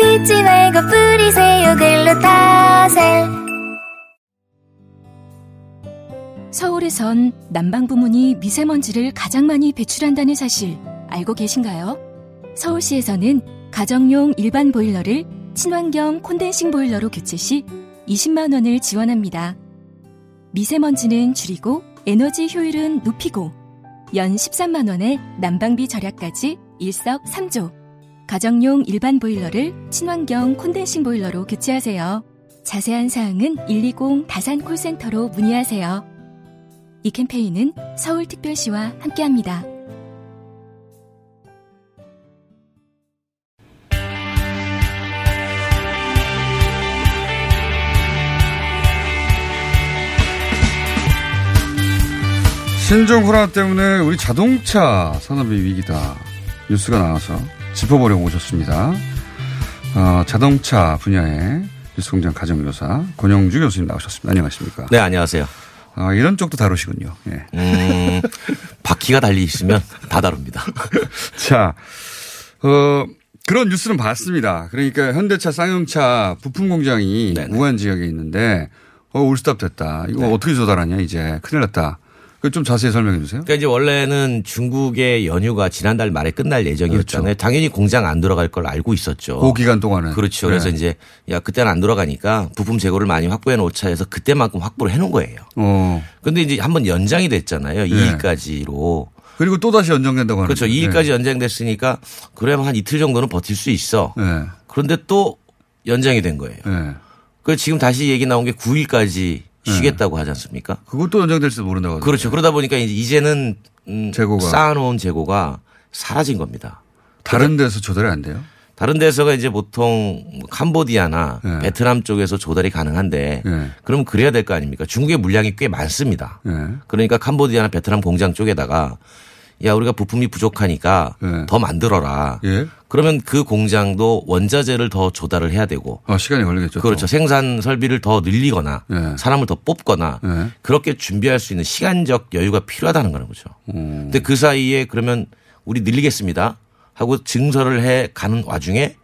긁지 말고 뿌리세요 글루타셀. 서울에선 난방 부문이 미세먼지를 가장 많이 배출한다는 사실 알고 계신가요? 서울시에서는 가정용 일반 보일러를 친환경 콘덴싱 보일러로 교체 시 이십만 원을 지원합니다. 미세먼지는 줄이고 에너지 효율은 높이고 연 십삼만 원의 난방비 절약까지 일석삼조. 가정용 일반 보일러를 친환경 콘덴싱 보일러로 교체하세요. 자세한 사항은 일이공 다산 콜센터로 문의하세요. 이 캠페인은 서울특별시와 함께합니다. 신종 코로나 때문에 우리 자동차 산업이 위기다. 뉴스가 나와서 짚어보려고 오셨습니다. 어, 자동차 분야의 뉴스공장 가정교사 권용주 교수님 나오셨습니다. 안녕하십니까? 네, 안녕하세요. 어, 이런 쪽도 다루시군요. 예. 음, 바퀴가 달리 있으면 다 다룹니다. 자, 어, 그런 뉴스는 봤습니다. 그러니까 현대차 쌍용차 부품 공장이 네네. 우한 지역에 있는데 어, 올스톱 됐다. 이거 네. 어떻게 조달하냐 이제 큰일 났다. 그 좀 자세히 설명해 주세요. 그러니까 이제 원래는 중국의 연휴가 지난달 말에 끝날 예정이었잖아요. 그렇죠. 당연히 공장 안 돌아갈 걸 알고 있었죠. 그 기간 동안은. 그렇죠. 그래. 그래서 이제 야 그때는 안 돌아가니까 부품 재고를 많이 확보해 놓자 해서 그때만큼 확보를 해 놓은 거예요. 어. 그런데 이제 한번 연장이 됐잖아요. 네. 이 일까지로. 그리고 또 다시 연장된다고 하는 거죠. 그렇죠. 이 일까지 네. 연장됐으니까 그래야 한 이틀 정도는 버틸 수 있어. 네. 그런데 또 연장이 된 거예요. 네. 그래서 지금 다시 얘기 나온 게 구 일까지. 쉬겠다고 네. 하지 않습니까? 그것도 연장될지도 모른다고. 그렇죠. 그러다 보니까 이제는 음 재고가. 쌓아놓은 재고가 사라진 겁니다. 다른 데서 조달이 안 돼요? 다른 데서가 이제 보통 캄보디아나 네. 베트남 쪽에서 조달이 가능한데 네. 그럼 그래야 될 거 아닙니까? 중국의 물량이 꽤 많습니다. 네. 그러니까 캄보디아나 베트남 공장 쪽에다가 야 우리가 부품이 부족하니까 네. 더 만들어라. 예. 그러면 그 공장도 원자재를 더 조달을 해야 되고. 아, 시간이 걸리겠죠. 그렇죠. 또. 생산 설비를 더 늘리거나 예. 사람을 더 뽑거나 예. 그렇게 준비할 수 있는 시간적 여유가 필요하다는 거는 거죠. 음. 근데 그 사이에 그러면 우리 늘리겠습니다 하고 증설을 해 가는 와중에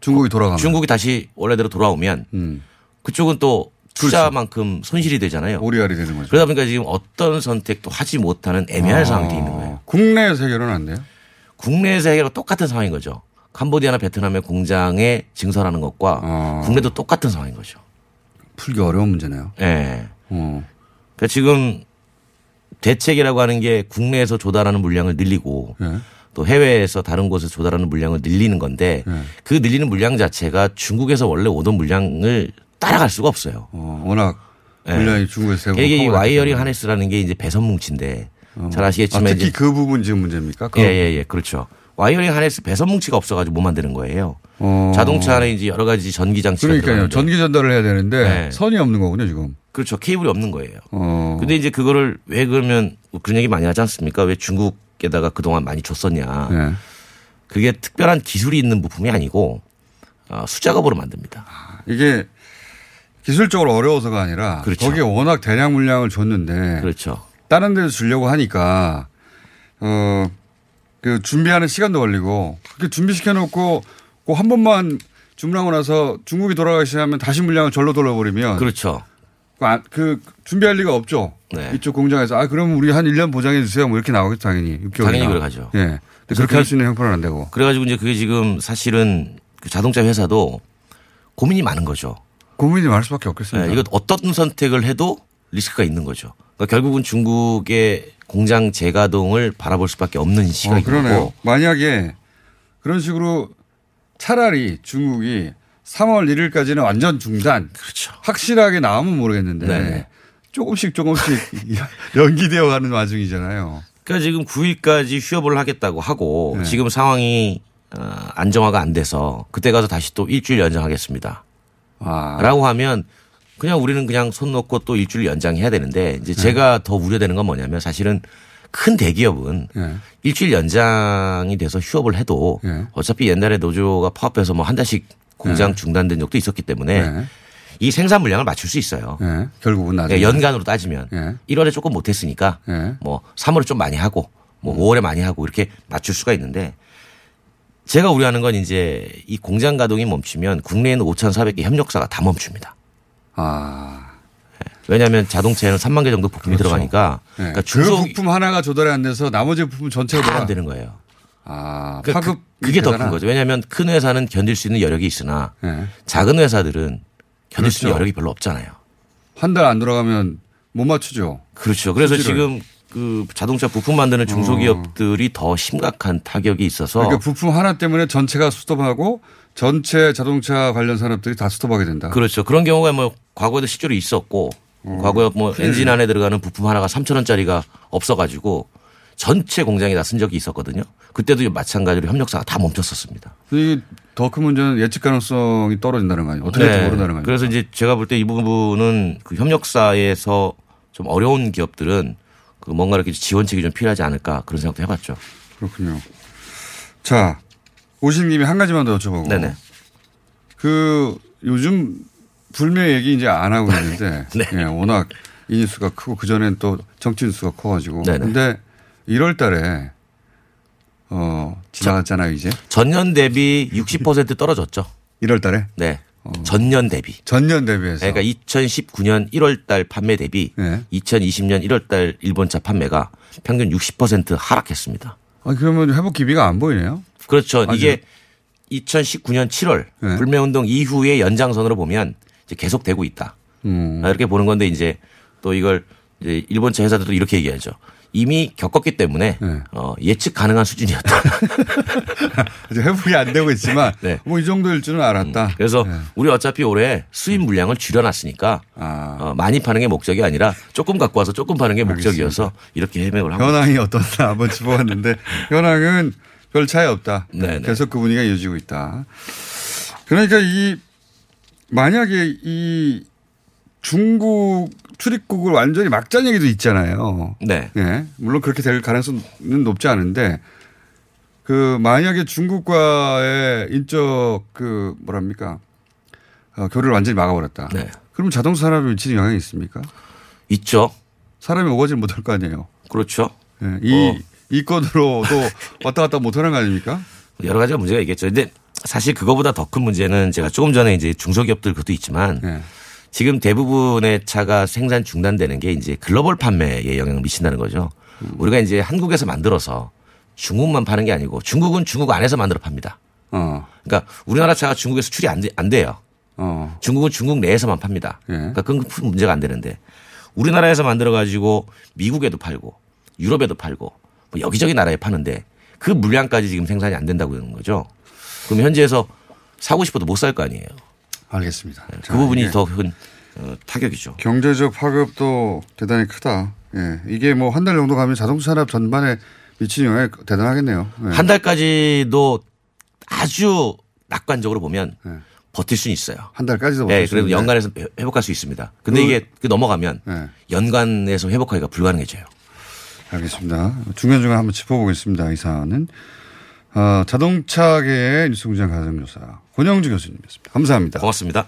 중국이 돌아가면 중국이 다시 원래대로 돌아오면 음. 그쪽은 또 투자만큼 손실이 되잖아요. 오리알이 되는 거죠. 그러다 보니까 지금 어떤 선택도 하지 못하는 애매한 아, 상황이 있는 거예요. 국내에서 해결은 안 돼요? 국내에서 해결은 똑같은 상황인 거죠. 캄보디아나 베트남의 공장에 증설하는 것과 아, 국내도 똑같은 상황인 거죠. 풀기 어려운 문제네요. 네. 어. 그러니까 지금 대책이라고 하는 게 국내에서 조달하는 물량을 늘리고 네. 또 해외에서 다른 곳에서 조달하는 물량을 늘리는 건데 네. 그 늘리는 물량 자체가 중국에서 원래 오던 물량을 따라갈 수가 없어요. 어, 워낙 물량이 네. 중국에서 이게 이 와이어링 하네스라는 게 이제 배선 뭉치인데 어. 잘 아시겠지만 아, 특히 그 부분 지금 문제입니까? 예예예 예, 예. 그렇죠. 와이어링 하네스 배선 뭉치가 없어가지고 못 만드는 거예요. 어. 자동차 안에 이제 여러 가지 전기 장치가 그러니까요. 전기 전달을 해야 되는데 네. 선이 없는 거군요 지금. 그렇죠. 케이블이 없는 거예요. 그런데 어. 이제 그거를 왜 그러면 그런 얘기 많이 하지 않습니까? 왜 중국에다가 그동안 많이 줬었냐. 네. 그게 특별한 기술이 있는 부품이 아니고 수작업으로 만듭니다. 이게 기술적으로 어려워서가 아니라 그렇죠. 거기에 워낙 대량 물량을 줬는데 그렇죠. 다른 데서 주려고 하니까 어, 그 준비하는 시간도 걸리고 그렇게 준비시켜놓고 꼭 한 번만 주문하고 나서 중국이 돌아가기 시작하면 다시 물량을 절로 돌려버리면 그렇죠. 그 준비할 리가 없죠. 네. 이쪽 공장에서 아 그럼 우리 한 일 년 보장해 주세요. 뭐 이렇게 나오겠죠 당연히. 육 개월이나. 당연히 그래가죠. 예. 네. 그렇게 할 수 있는 형편은 안 되고. 그래가지고 이제 그게 지금 사실은 그 자동차 회사도 고민이 많은 거죠. 고민이 많을 수밖에 없겠습니다. 네, 이거 어떤 선택을 해도 리스크가 있는 거죠. 그러니까 결국은 중국의 공장 재가동을 바라볼 수밖에 없는 시각이 있고. 어, 만약에 그런 식으로 차라리 중국이 삼월 일일까지는 완전 중단. 그렇죠. 확실하게 나오면 모르겠는데 네네. 조금씩 조금씩 연기되어 가는 와중이잖아요. 그러니까 지금 구 일까지 휴업을 하겠다고 하고 네. 지금 상황이 안정화가 안 돼서 그때 가서 다시 또 일주일 연장하겠습니다. 아. 라고 하면 그냥 우리는 그냥 손 놓고 또 일주일 연장해야 되는데 이제 제가 네. 더 우려되는 건 뭐냐면 사실은 큰 대기업은 네. 일주일 연장이 돼서 휴업을 해도 네. 어차피 옛날에 노조가 파업해서 뭐 한 달씩 공장 네. 중단된 적도 있었기 때문에 네. 이 생산 물량을 맞출 수 있어요. 네. 결국은 나중에. 연간으로 따지면 네. 일월에 조금 못했으니까 네. 뭐 삼월에 좀 많이 하고 뭐 오월에 많이 하고 이렇게 맞출 수가 있는데 제가 우려하는 건 이제 이 공장 가동이 멈추면 국내에 있는 오천사백 개 협력사가 다 멈춥니다. 아. 네. 왜냐하면 자동차에는 삼만 개 정도 부품이 그렇죠. 들어가니까. 네. 그러니까 중소... 그 부품 하나가 조달이 안 돼서 나머지 부품 전체가 다 안 되는 거예요. 아. 그러니까 파급. 그, 그게 더 큰 거죠. 왜냐하면 큰 회사는 견딜 수 있는 여력이 있으나 네. 작은 회사들은 견딜 그렇죠. 수 있는 여력이 별로 없잖아요. 한 달 안 돌아가면 못 맞추죠. 그렇죠. 그래서 수치를. 지금. 그 자동차 부품 만드는 중소기업들이 어. 더 심각한 타격이 있어서 그러니까 부품 하나 때문에 전체가 스톱하고 전체 자동차 관련 산업들이 다 스톱하게 된다. 그렇죠. 그런 경우가 뭐 과거에도 실제로 있었고 어. 과거에 뭐 그래. 엔진 안에 들어가는 부품 하나가 삼천 원짜리가 없어가지고 전체 공장이 다 쓴 적이 있었거든요. 그때도 마찬가지로 협력사가 다 멈췄었습니다. 더 큰 문제는 예측 가능성이 떨어진다는 거 아니에요? 어떻게 될지 네. 모른다는 거 아니에요? 그래서 이제 제가 볼 때 이 부분은 그 협력사에서 좀 어려운 기업들은 뭔가 이렇게 지원책이 좀 필요하지 않을까 그런 생각도 해봤죠. 그렇군요. 자, 오신님이 한 가지만 더 여쭤보고. 네네. 그 요즘 불매 얘기 이제 안 하고 있는데 네. 예, 워낙 이 뉴스가 크고 그전엔 또 정치 뉴스가 커가지고. 네네. 근데 일월 달에 어, 지나갔잖아요 이제. 전년 대비 육십 퍼센트 떨어졌죠. 일월 달에? 네. 어. 전년 대비. 전년 대비해서. 그러니까 이천십구 년 일월 달 판매 대비 네. 이천이십 년 일월 달 일본차 판매가 평균 육십 퍼센트 하락했습니다. 아, 그러면 회복 기미가 안 보이네요. 그렇죠. 아니요. 이게 이천십구 년 칠월 네. 불매운동 이후의 연장선으로 보면 이제 계속되고 있다. 음. 이렇게 보는 건데 이제 또 이걸 이제 일본차 회사들도 이렇게 얘기하죠. 이미 겪었기 때문에 네. 어, 예측 가능한 수준이었다. 아직 회복이 안 되고 있지만 네. 뭐 이 정도일 줄은 알았다. 음, 그래서 네. 우리 어차피 올해 수입 물량을 줄여놨으니까 아. 어, 많이 파는 게 목적이 아니라 조금 갖고 와서 조금 파는 게 알겠습니다. 목적이어서 이렇게 헤매을 하고. 현황이 어떻나 한번 짚어봤는데 현황은 별 차이 없다. 네네. 계속 그 분위기가 이어지고 있다. 그러니까 이 만약에 이 중국 출입국을 완전히 막자는 얘기도 있잖아요. 네. 네. 물론 그렇게 될 가능성은 높지 않은데 그 만약에 중국과의 인적 그 뭐랍니까 어, 교류를 완전히 막아버렸다. 네. 그럼 자동차 산업에 미치는 영향이 있습니까? 있죠. 사람이 오가질 못할 거 아니에요. 그렇죠. 네. 이 어. 이권으로도 왔다 갔다 못하는 거 아닙니까? 여러 가지가 문제가 있겠죠. 근데 사실 그거보다 더 큰 문제는 제가 조금 전에 이제 중소기업들 그것도 있지만. 네. 지금 대부분의 차가 생산 중단되는 게 이제 글로벌 판매에 영향을 미친다는 거죠. 음. 우리가 이제 한국에서 만들어서 중국만 파는 게 아니고 중국은 중국 안에서 만들어 팝니다. 어. 그러니까 우리나라 차가 중국에서 수출이 안, 돼, 안 돼요. 어. 중국은 중국 내에서만 팝니다. 예. 그러니까 그건 큰 문제가 안 되는데 우리나라에서 만들어 가지고 미국에도 팔고 유럽에도 팔고 뭐 여기저기 나라에 파는데 그 물량까지 지금 생산이 안 된다고 하는 거죠. 그럼 현지에서 사고 싶어도 못 살 거 아니에요. 알겠습니다. 그 자, 부분이 더 큰 타격이죠. 경제적 파급도 대단히 크다. 예. 이게 뭐 한 달 정도 가면 자동차 산업 전반에 미치는 영향이 대단하겠네요. 예. 한 달까지도 아주 낙관적으로 보면 예. 버틸 수는 있어요. 한 달까지도 버틸 수 있어요. 네, 그래도 연간에서 회복할 수 있습니다. 근데 그, 이게 그 넘어가면 예. 연간에서 회복하기가 불가능해져요. 알겠습니다. 중간중간 한번 짚어보겠습니다. 이 사안은. 어, 자동차계의 뉴스공장 가정조사 권영주 교수님이었습니다. 감사합니다. 고맙습니다.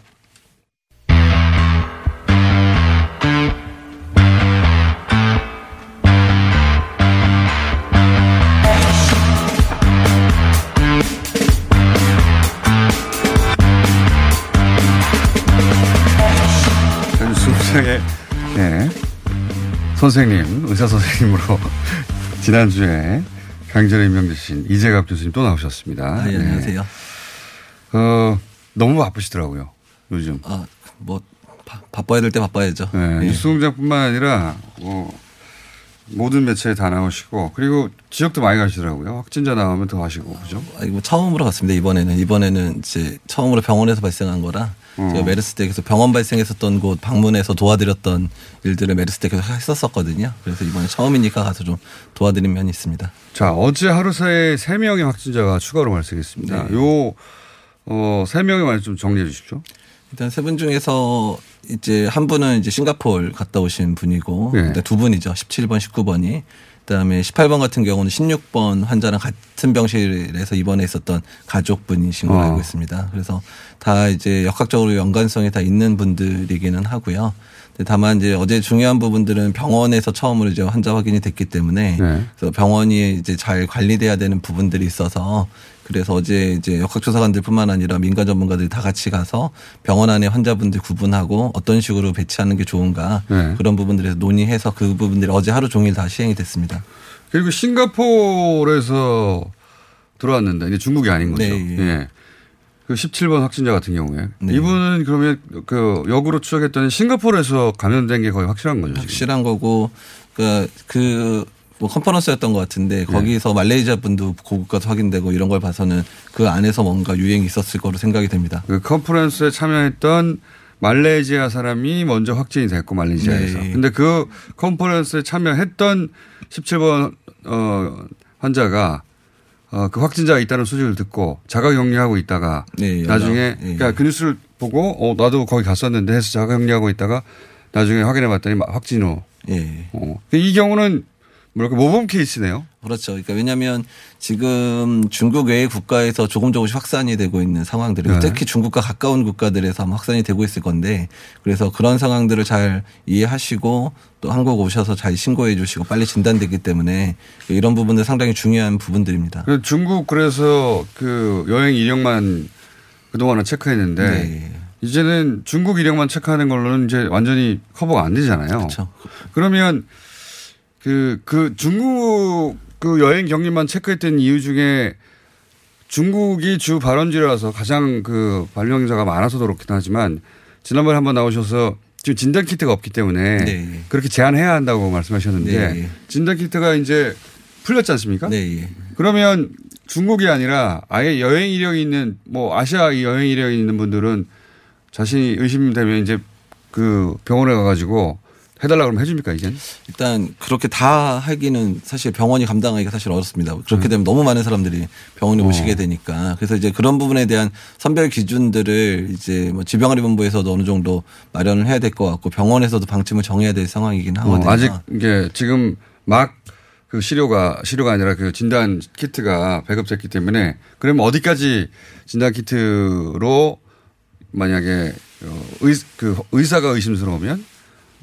뉴스공장의 네. 선생님, 의사 선생님으로 지난주에 강제로 임명되신 이재갑 교수님 또 나오셨습니다. 아, 예, 안녕하세요. 네. 어, 너무 바쁘시더라고요, 요즘. 아, 뭐, 바, 바빠야 될 때 바빠야죠. 네, 예. 뉴스공장뿐만 아니라 뭐, 모든 매체에 다 나오시고 그리고 지역도 많이 가시더라고요. 확진자 나오면 더 하시고, 그죠? 아, 뭐 처음으로 갔습니다, 이번에는. 이번에는 이제 처음으로 병원에서 발생한 거라 어. 제가 메르스 때 계속 병원 발생했었던 곳 방문해서 도와드렸던 일들을 메르스 때 계속 했었었거든요. 그래서 이번에 처음이니까 가서 좀 도와드린 면이 있습니다. 자, 어제 하루 사이에 세 명의 확진자가 추가로 발생했습니다. 네. 요, 어, 세 명의 말씀 좀 정리해 주십시오. 일단 세 분 중에서 이제 한 분은 이제 싱가포르 갔다 오신 분이고 네. 두 분이죠. 십칠 번, 십구 번이. 그다음에 십팔 번 같은 경우는 십육 번 환자랑 같은 병실에서 입원해 있었던 가족분이신 걸로 어. 알고 있습니다. 그래서 다 이제 역학적으로 연관성이 다 있는 분들이기는 하고요. 다만 이제 어제 중요한 부분들은 병원에서 처음으로 이제 환자 확인이 됐기 때문에 네. 그래서 병원이 이제 잘 관리돼야 되는 부분들이 있어서 그래서 어제 이제 역학조사관들뿐만 아니라 민간 전문가들이 다 같이 가서 병원 안에 환자분들 구분하고 어떤 식으로 배치하는 게 좋은가 네. 그런 부분들에서 논의해서 그 부분들이 어제 하루 종일 다 시행이 됐습니다. 그리고 싱가포르에서 들어왔는데 이제 중국이 아닌 거죠. 네. 예. 그 십칠 번 확진자 같은 경우에 네. 이분은 그러면 그 역으로 추적했더니 싱가포르에서 감염된 게 거의 확실한 거죠. 확실한 지금. 거고 그러니까 그 뭐 컨퍼런스였던 것 같은데 거기서 네. 말레이시아 분도 고국가서 확인되고 이런 걸 봐서는 그 안에서 뭔가 유행이 있었을 거로 생각이 됩니다. 그 컨퍼런스에 참여했던 말레이시아 사람이 먼저 확진이 됐고 말레이시아에서. 네. 근데 그 컨퍼런스에 참여했던 십칠 번 어, 환자가 어, 그 확진자가 있다는 소식을 듣고 자가격리하고 있다가 네, 나중에 네. 그러니까 그 뉴스를 보고 어, 나도 거기 갔었는데 해서 자가격리하고 있다가 나중에 확인해봤더니 확진으로. 네. 어. 이 경우는 뭐랄까 모범 케이스네요. 그렇죠. 그러니까 왜냐하면 지금 중국 외의 국가에서 조금 조금씩 확산이 되고 있는 상황들이고 네. 특히 중국과 가까운 국가들에서 아마 확산이 되고 있을 건데 그래서 그런 상황들을 잘 이해하시고 또 한국 오셔서 잘 신고해 주시고 빨리 진단되기 때문에 이런 부분들 상당히 중요한 부분들입니다. 중국 그래서 그 여행 이력만 그동안은 체크했는데 네. 이제는 중국 이력만 체크하는 걸로는 이제 완전히 커버가 안 되잖아요. 그렇죠. 그러면 그, 그 중국 그 여행 경리만 체크했던 이유 중에 중국이 주 발원지라서 가장 그 발병자가 많아서도 그렇긴 하지만 지난번에 한번 나오셔서 지금 진단키트가 없기 때문에 네. 그렇게 제한해야 한다고 말씀하셨는데 네. 진단키트가 이제 풀렸지 않습니까? 네. 그러면 중국이 아니라 아예 여행 이력이 있는 뭐 아시아 여행 이력이 있는 분들은 자신이 의심되면 이제 그 병원에 가가지고 해달라고 하면 해줍니까 이게? 일단 그렇게 다 하기는 사실 병원이 감당하기가 사실 어렵습니다. 그렇게 되면 너무 많은 사람들이 병원에 오시게 되니까 그래서 이제 그런 부분에 대한 선별 기준들을 이제 뭐 질병관리본부에서도 어느 정도 마련을 해야 될 것 같고 병원에서도 방침을 정해야 될 상황이긴 하거든요. 어, 아직 이게 지금 막 그 시료가 시료가 아니라 그 진단 키트가 배급됐기 때문에 그러면 어디까지 진단 키트로 만약에 의, 그 의사가 의심스러우면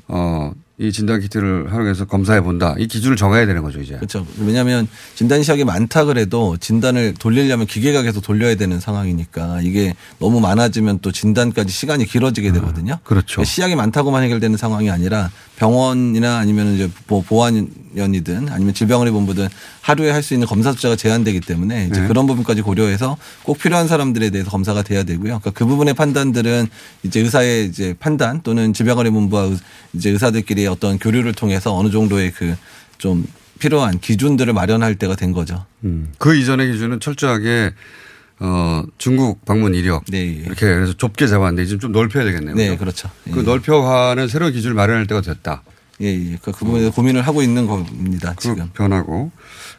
어, 이 진단 키트를 활용해서 검사해 본다. 이 기준을 정해야 되는 거죠, 이제. 그렇죠. 왜냐하면 진단 시약이 많다 그래도 진단을 돌리려면 기계가 계속 돌려야 되는 상황이니까 이게 너무 많아지면 또 진단까지 시간이 길어지게 되거든요. 음, 그렇죠. 시약이 많다고만 해결되는 상황이 아니라 병원이나 아니면 이제 보안연이든 아니면 질병관리본부든 하루에 할 수 있는 검사 숫자가 제한되기 때문에 이제 네. 그런 부분까지 고려해서 꼭 필요한 사람들에 대해서 검사가 돼야 되고요. 그러니까 그 부분의 판단들은 이제 의사의 이제 판단 또는 질병관리본부와 이제 의사들끼리 어떤 교류를 통해서 어느 정도의 그 좀 필요한 기준들을 마련할 때가 된 거죠. 음. 그 이전의 기준은 철저하게 어, 중국 방문 이력 네, 예. 이렇게 그래서 좁게 잡았는데 지금 좀 넓혀야 되겠네요. 네, 그렇죠. 예. 그 넓혀하는 새로운 기준을 마련할 때가 됐다. 예, 예. 그 부분에 어. 고민을 하고 있는 겁니다. 그 지금 변하고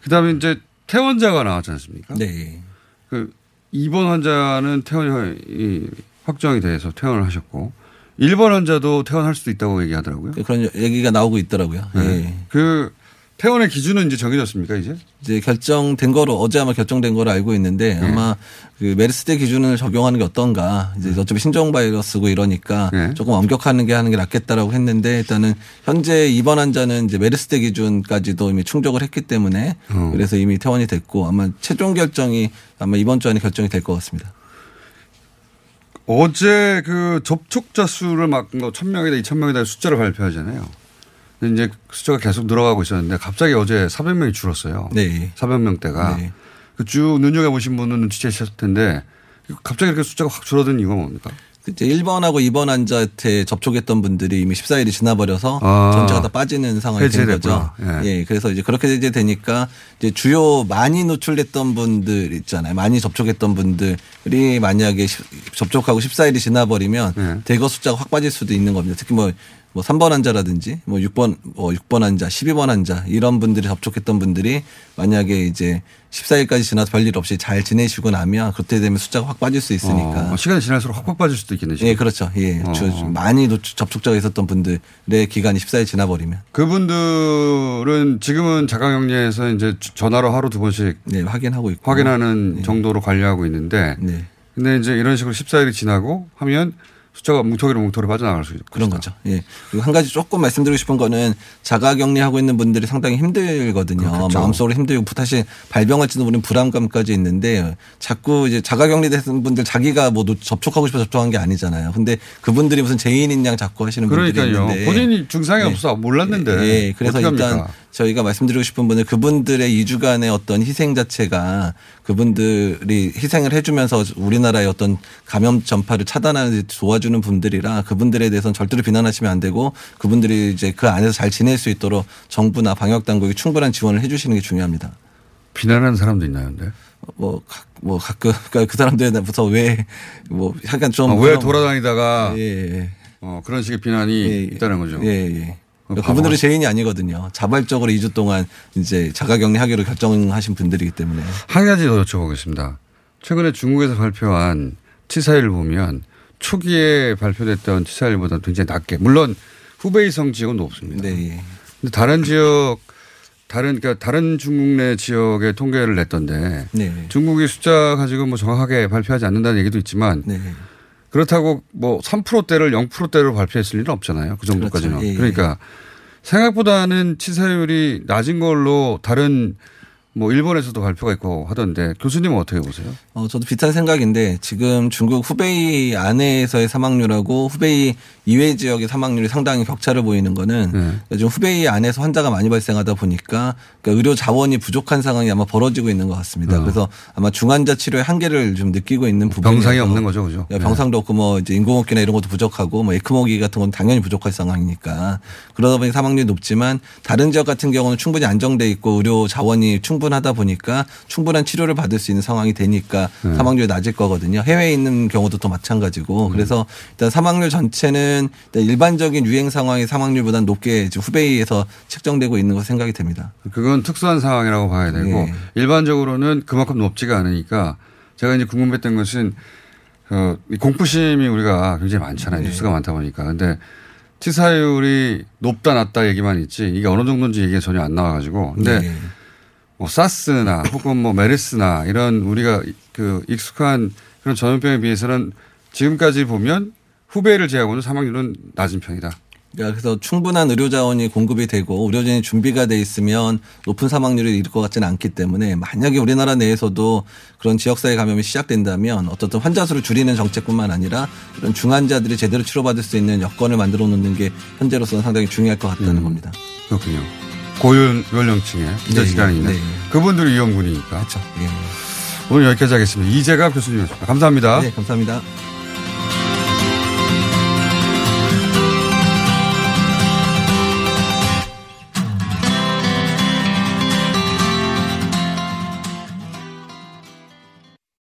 그다음에 이제 퇴원자가 나왔지 않습니까? 네. 예. 그 이번 환자는 퇴원이 확정이 돼서 퇴원을 하셨고. 일본 환자도 퇴원할 수도 있다고 얘기하더라고요. 그런 얘기가 나오고 있더라고요. 네. 예. 그 퇴원의 기준은 이제 정해졌습니까 이제? 이제 결정된 거로 어제 아마 결정된 거로 알고 있는데 예. 아마 그 메르스 때 기준을 적용하는 게 어떤가 이제 예. 어차피 신종 바이러스고 이러니까 예. 조금 엄격하는 게 하는 게 낫겠다라고 했는데 일단은 현재 입원 환자는 이제 메르스 때 기준까지도 이미 충족을 했기 때문에 어. 그래서 이미 퇴원이 됐고 아마 최종 결정이 아마 이번 주 안에 결정이 될 것 같습니다. 어제 그 접촉자 수를 막 천 명이다 이천 명이다 숫자를 발표하잖아요. 근데 이제 숫자가 계속 늘어가고 있었는데 갑자기 어제 사백 명이 줄었어요. 네. 사백 명대가. 네. 그 쭉 눈여겨보신 분은 눈치채셨을 텐데 갑자기 이렇게 숫자가 확 줄어든 이유가 뭡니까? 이제 일 번하고 이 번 환자한테 접촉했던 분들이 이미 십사 일이 지나버려서 아, 전체가 다 빠지는 상황이 된 거죠. 예. 예. 그래서 이제 그렇게 이제 되니까 이제 주요 많이 노출됐던 분들 있잖아요. 많이 접촉했던 분들이 만약에 시, 접촉하고 십사 일이 지나버리면 예. 대거 숫자가 확 빠질 수도 있는 겁니다. 특히 뭐, 뭐 삼 번 환자라든지 뭐 육 번, 뭐 육 번 환자, 십이 번 환자 이런 분들이 접촉했던 분들이 만약에 이제 십사 일까지 지나서 별일 없이 잘 지내시고 나면 그때 되면 숫자가 확 빠질 수 있으니까. 어, 시간이 지날수록 확 빠질 수도 있겠네요. 예, 그렇죠. 예, 어. 많이 노출, 접촉자가 있었던 분들의 기간이 십사 일 지나버리면. 그분들은 지금은 자가격리에서 이제 전화로 하루 두 번씩 네, 확인하고 있고 확인하는 네. 정도로 관리하고 있는데. 네. 근데 이제 이런 식으로 십사 일이 지나고 하면. 숫자가 뭉텅이로 뭉텅이로 빠져나갈 수 있다. 그런 거죠. 예. 그리고 한 가지 조금 말씀드리고 싶은 거는 자가격리하고 있는 분들이 상당히 힘들거든요. 그렇겠죠. 마음속으로 힘들고 사실 발병할지도 모르는 불안감까지 있는데 자꾸 이제 자가격리된 분들 자기가 뭐 접촉하고 싶어서 접촉한 게 아니잖아요. 근데 그분들이 무슨 죄인인 양 자꾸 하시는 분들이 있는데. 본인이 증상이 예. 없어 몰랐는데. 예. 그래서 어떡합니까? 일단 저희가 말씀드리고 싶은 분은 그분들의 이 주간의 어떤 희생 자체가 그분들이 희생을 해주면서 우리나라의 어떤 감염 전파를 차단하는 도와주 주는 분들이라 그분들에 대해서는 절대로 비난하시면 안 되고 그분들이 이제 그 안에서 잘 지낼 수 있도록 정부나 방역 당국이 충분한 지원을 해 주시는 게 중요합니다. 비난하는 사람도 있나요, 근데? 뭐, 뭐 가끔 그러니까 그 사람들부터 왜 뭐 약간 좀 아, 왜 돌아다니다가 예, 예. 어, 그런 식의 비난이 예, 예. 있다는 거죠. 예, 예. 그러니까 그분들이 죄인이 아니거든요. 자발적으로 이 주 동안 이제 자가격리하기로 결정하신 분들이기 때문에 한 가지 더 여쭤보겠습니다. 최근에 중국에서 발표한 치사율을 보면. 초기에 발표됐던 치사율보다 굉장히 낮게 물론 후베이성 지역은 높습니다. 네. 근데 다른 지역 다른, 그러니까 다른 중국 내 지역의 통계를 냈던데 네네. 중국이 숫자 가지고 뭐 정확하게 발표하지 않는다는 얘기도 있지만 네네. 그렇다고 뭐 삼 퍼센트대를 영 퍼센트대로 발표했을 일은 없잖아요. 그 정도까지는. 그렇죠. 예, 예. 그러니까 생각보다는 치사율이 낮은 걸로 다른 뭐 일본에서도 발표가 있고 하던데 교수님은 어떻게 보세요? 어, 저도 비슷한 생각인데 지금 중국 후베이 안에서의 사망률하고 후베이 이외 지역의 사망률이 상당히 격차를 보이는 거는 네. 요즘 후베이 안에서 환자가 많이 발생하다 보니까 그러니까 의료 자원이 부족한 상황이 아마 벌어지고 있는 것 같습니다. 어. 그래서 아마 중환자 치료의 한계를 좀 느끼고 있는 부분. 병상이 없는 거죠, 그죠? 병상도 네. 없고 뭐 이제 인공호흡기나 이런 것도 부족하고 뭐 에크모기 같은 건 당연히 부족할 상황이니까 그러다 보니 사망률이 높지만 다른 지역 같은 경우는 충분히 안정돼 있고 의료 자원이 충분히 하다 보니까 충분한 치료를 받을 수 있는 상황이 되니까 네. 사망률이 낮을 거거든요. 해외에 있는 경우도 또 마찬가지고. 음. 그래서 일단 사망률 전체는 일단 일반적인 유행 상황의 사망률보다 높게 후베이에서 책정되고 있는 것으로 생각이 됩니다. 그건 특수한 상황이라고 봐야 되고 네. 일반적으로는 그만큼 높지가 않으니까 제가 이제 궁금했던 것은 어, 공포심이 우리가 굉장히 많잖아요. 네. 뉴스가 많다 보니까. 근데 치사율이 높다 낮다 얘기만 있지 이게 어느 정도인지 얘기가 전혀 안 나와가지고. 근데 네. 뭐 사스나 혹은 뭐 메르스나 이런 우리가 그 익숙한 그런 전염병에 비해서는 지금까지 보면 후베이를 제외하고는 사망률은 낮은 편이다. 그래서 충분한 의료자원이 공급이 되고 의료진이 준비가 돼 있으면 높은 사망률을 이룰 것 같지는 않기 때문에 만약에 우리나라 내에서도 그런 지역사회 감염이 시작된다면 어떻든 환자 수를 줄이는 정책뿐만 아니라 이런 중환자들이 제대로 치료받을 수 있는 여건을 만들어 놓는 게 현재로서는 상당히 중요할 것 같다는 음, 겁니다. 그렇군요. 고연령층의 기저질환이 있는 네, 네, 네. 그분들이 위험군이니까. 그렇죠. 네. 오늘 여기까지 하겠습니다. 이재갑 교수님이었습니다. 감사합니다. 네, 감사합니다.